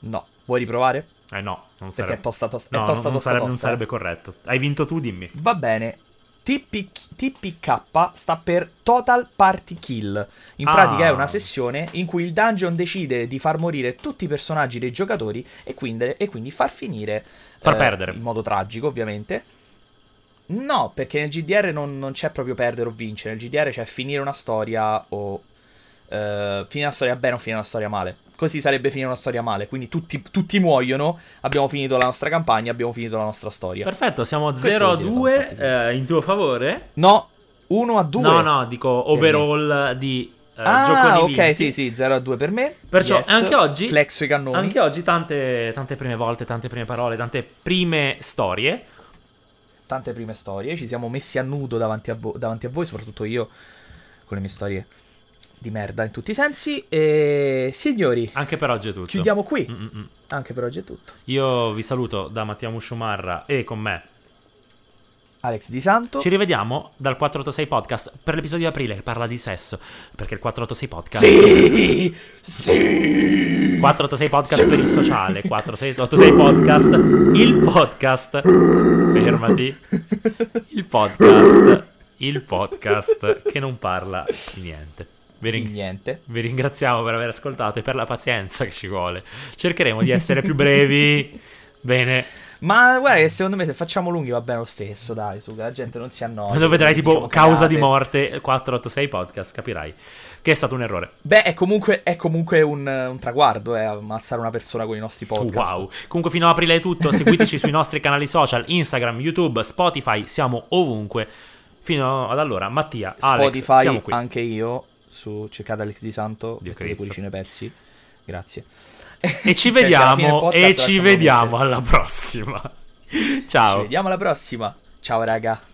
No, vuoi riprovare? No, non sarebbe. Perché non sarebbe corretto. Hai vinto tu, dimmi. Va bene. TPK sta per Total Party Kill. In pratica è una sessione in cui il dungeon decide di far morire tutti i personaggi dei giocatori e quindi far perdere in modo tragico, ovviamente. No, perché nel GDR non c'è proprio perdere o vincere. Nel GDR c'è finire una storia o finire una storia bene o finire una storia male. Così sarebbe finire una storia male. Quindi tutti muoiono. Abbiamo finito la nostra campagna, abbiamo finito la nostra storia. Perfetto, siamo 0-2 in tuo favore. No, 1-2. No, dico overall di gioco di ok, sì, 0-2 per me. Perciò anche oggi flexo i cannoni. Anche oggi tante prime volte, tante prime parole, tante prime storie. Tante prime storie, ci siamo messi a nudo davanti a voi, soprattutto io con le mie storie di merda in tutti i sensi. E signori, anche per oggi è tutto, chiudiamo qui. Anche per oggi è tutto. Io vi saluto da Mattia Musciumarra e con me Alex Di Santo. Ci rivediamo dal 486 Podcast per l'episodio di aprile che parla di sesso, perché il 486 Podcast sì 486 Podcast sì. Per il sociale 486 Podcast, il podcast che non parla di niente. Vi ringraziamo per aver ascoltato e per la pazienza che ci vuole. Cercheremo di essere più brevi. Bene. Ma guarda, secondo me se facciamo lunghi va bene lo stesso, dai, su, la gente non si annoia. Quando vedrai tipo diciamo, causa di morte 486 Podcast, capirai che è stato un errore. Beh, è comunque un traguardo, ammazzare una persona con i nostri podcast. Wow. Comunque fino a aprile è tutto, seguiteci sui nostri canali social, Instagram, YouTube, Spotify, siamo ovunque. Fino ad allora, Mattia, Spotify, Alex, siamo qui. Anche io, su cercate Alex Di Santo, mettete cuoricino pezzi. Grazie. E ci vediamo alla prossima. Ciao. Ci vediamo alla prossima. Ciao raga.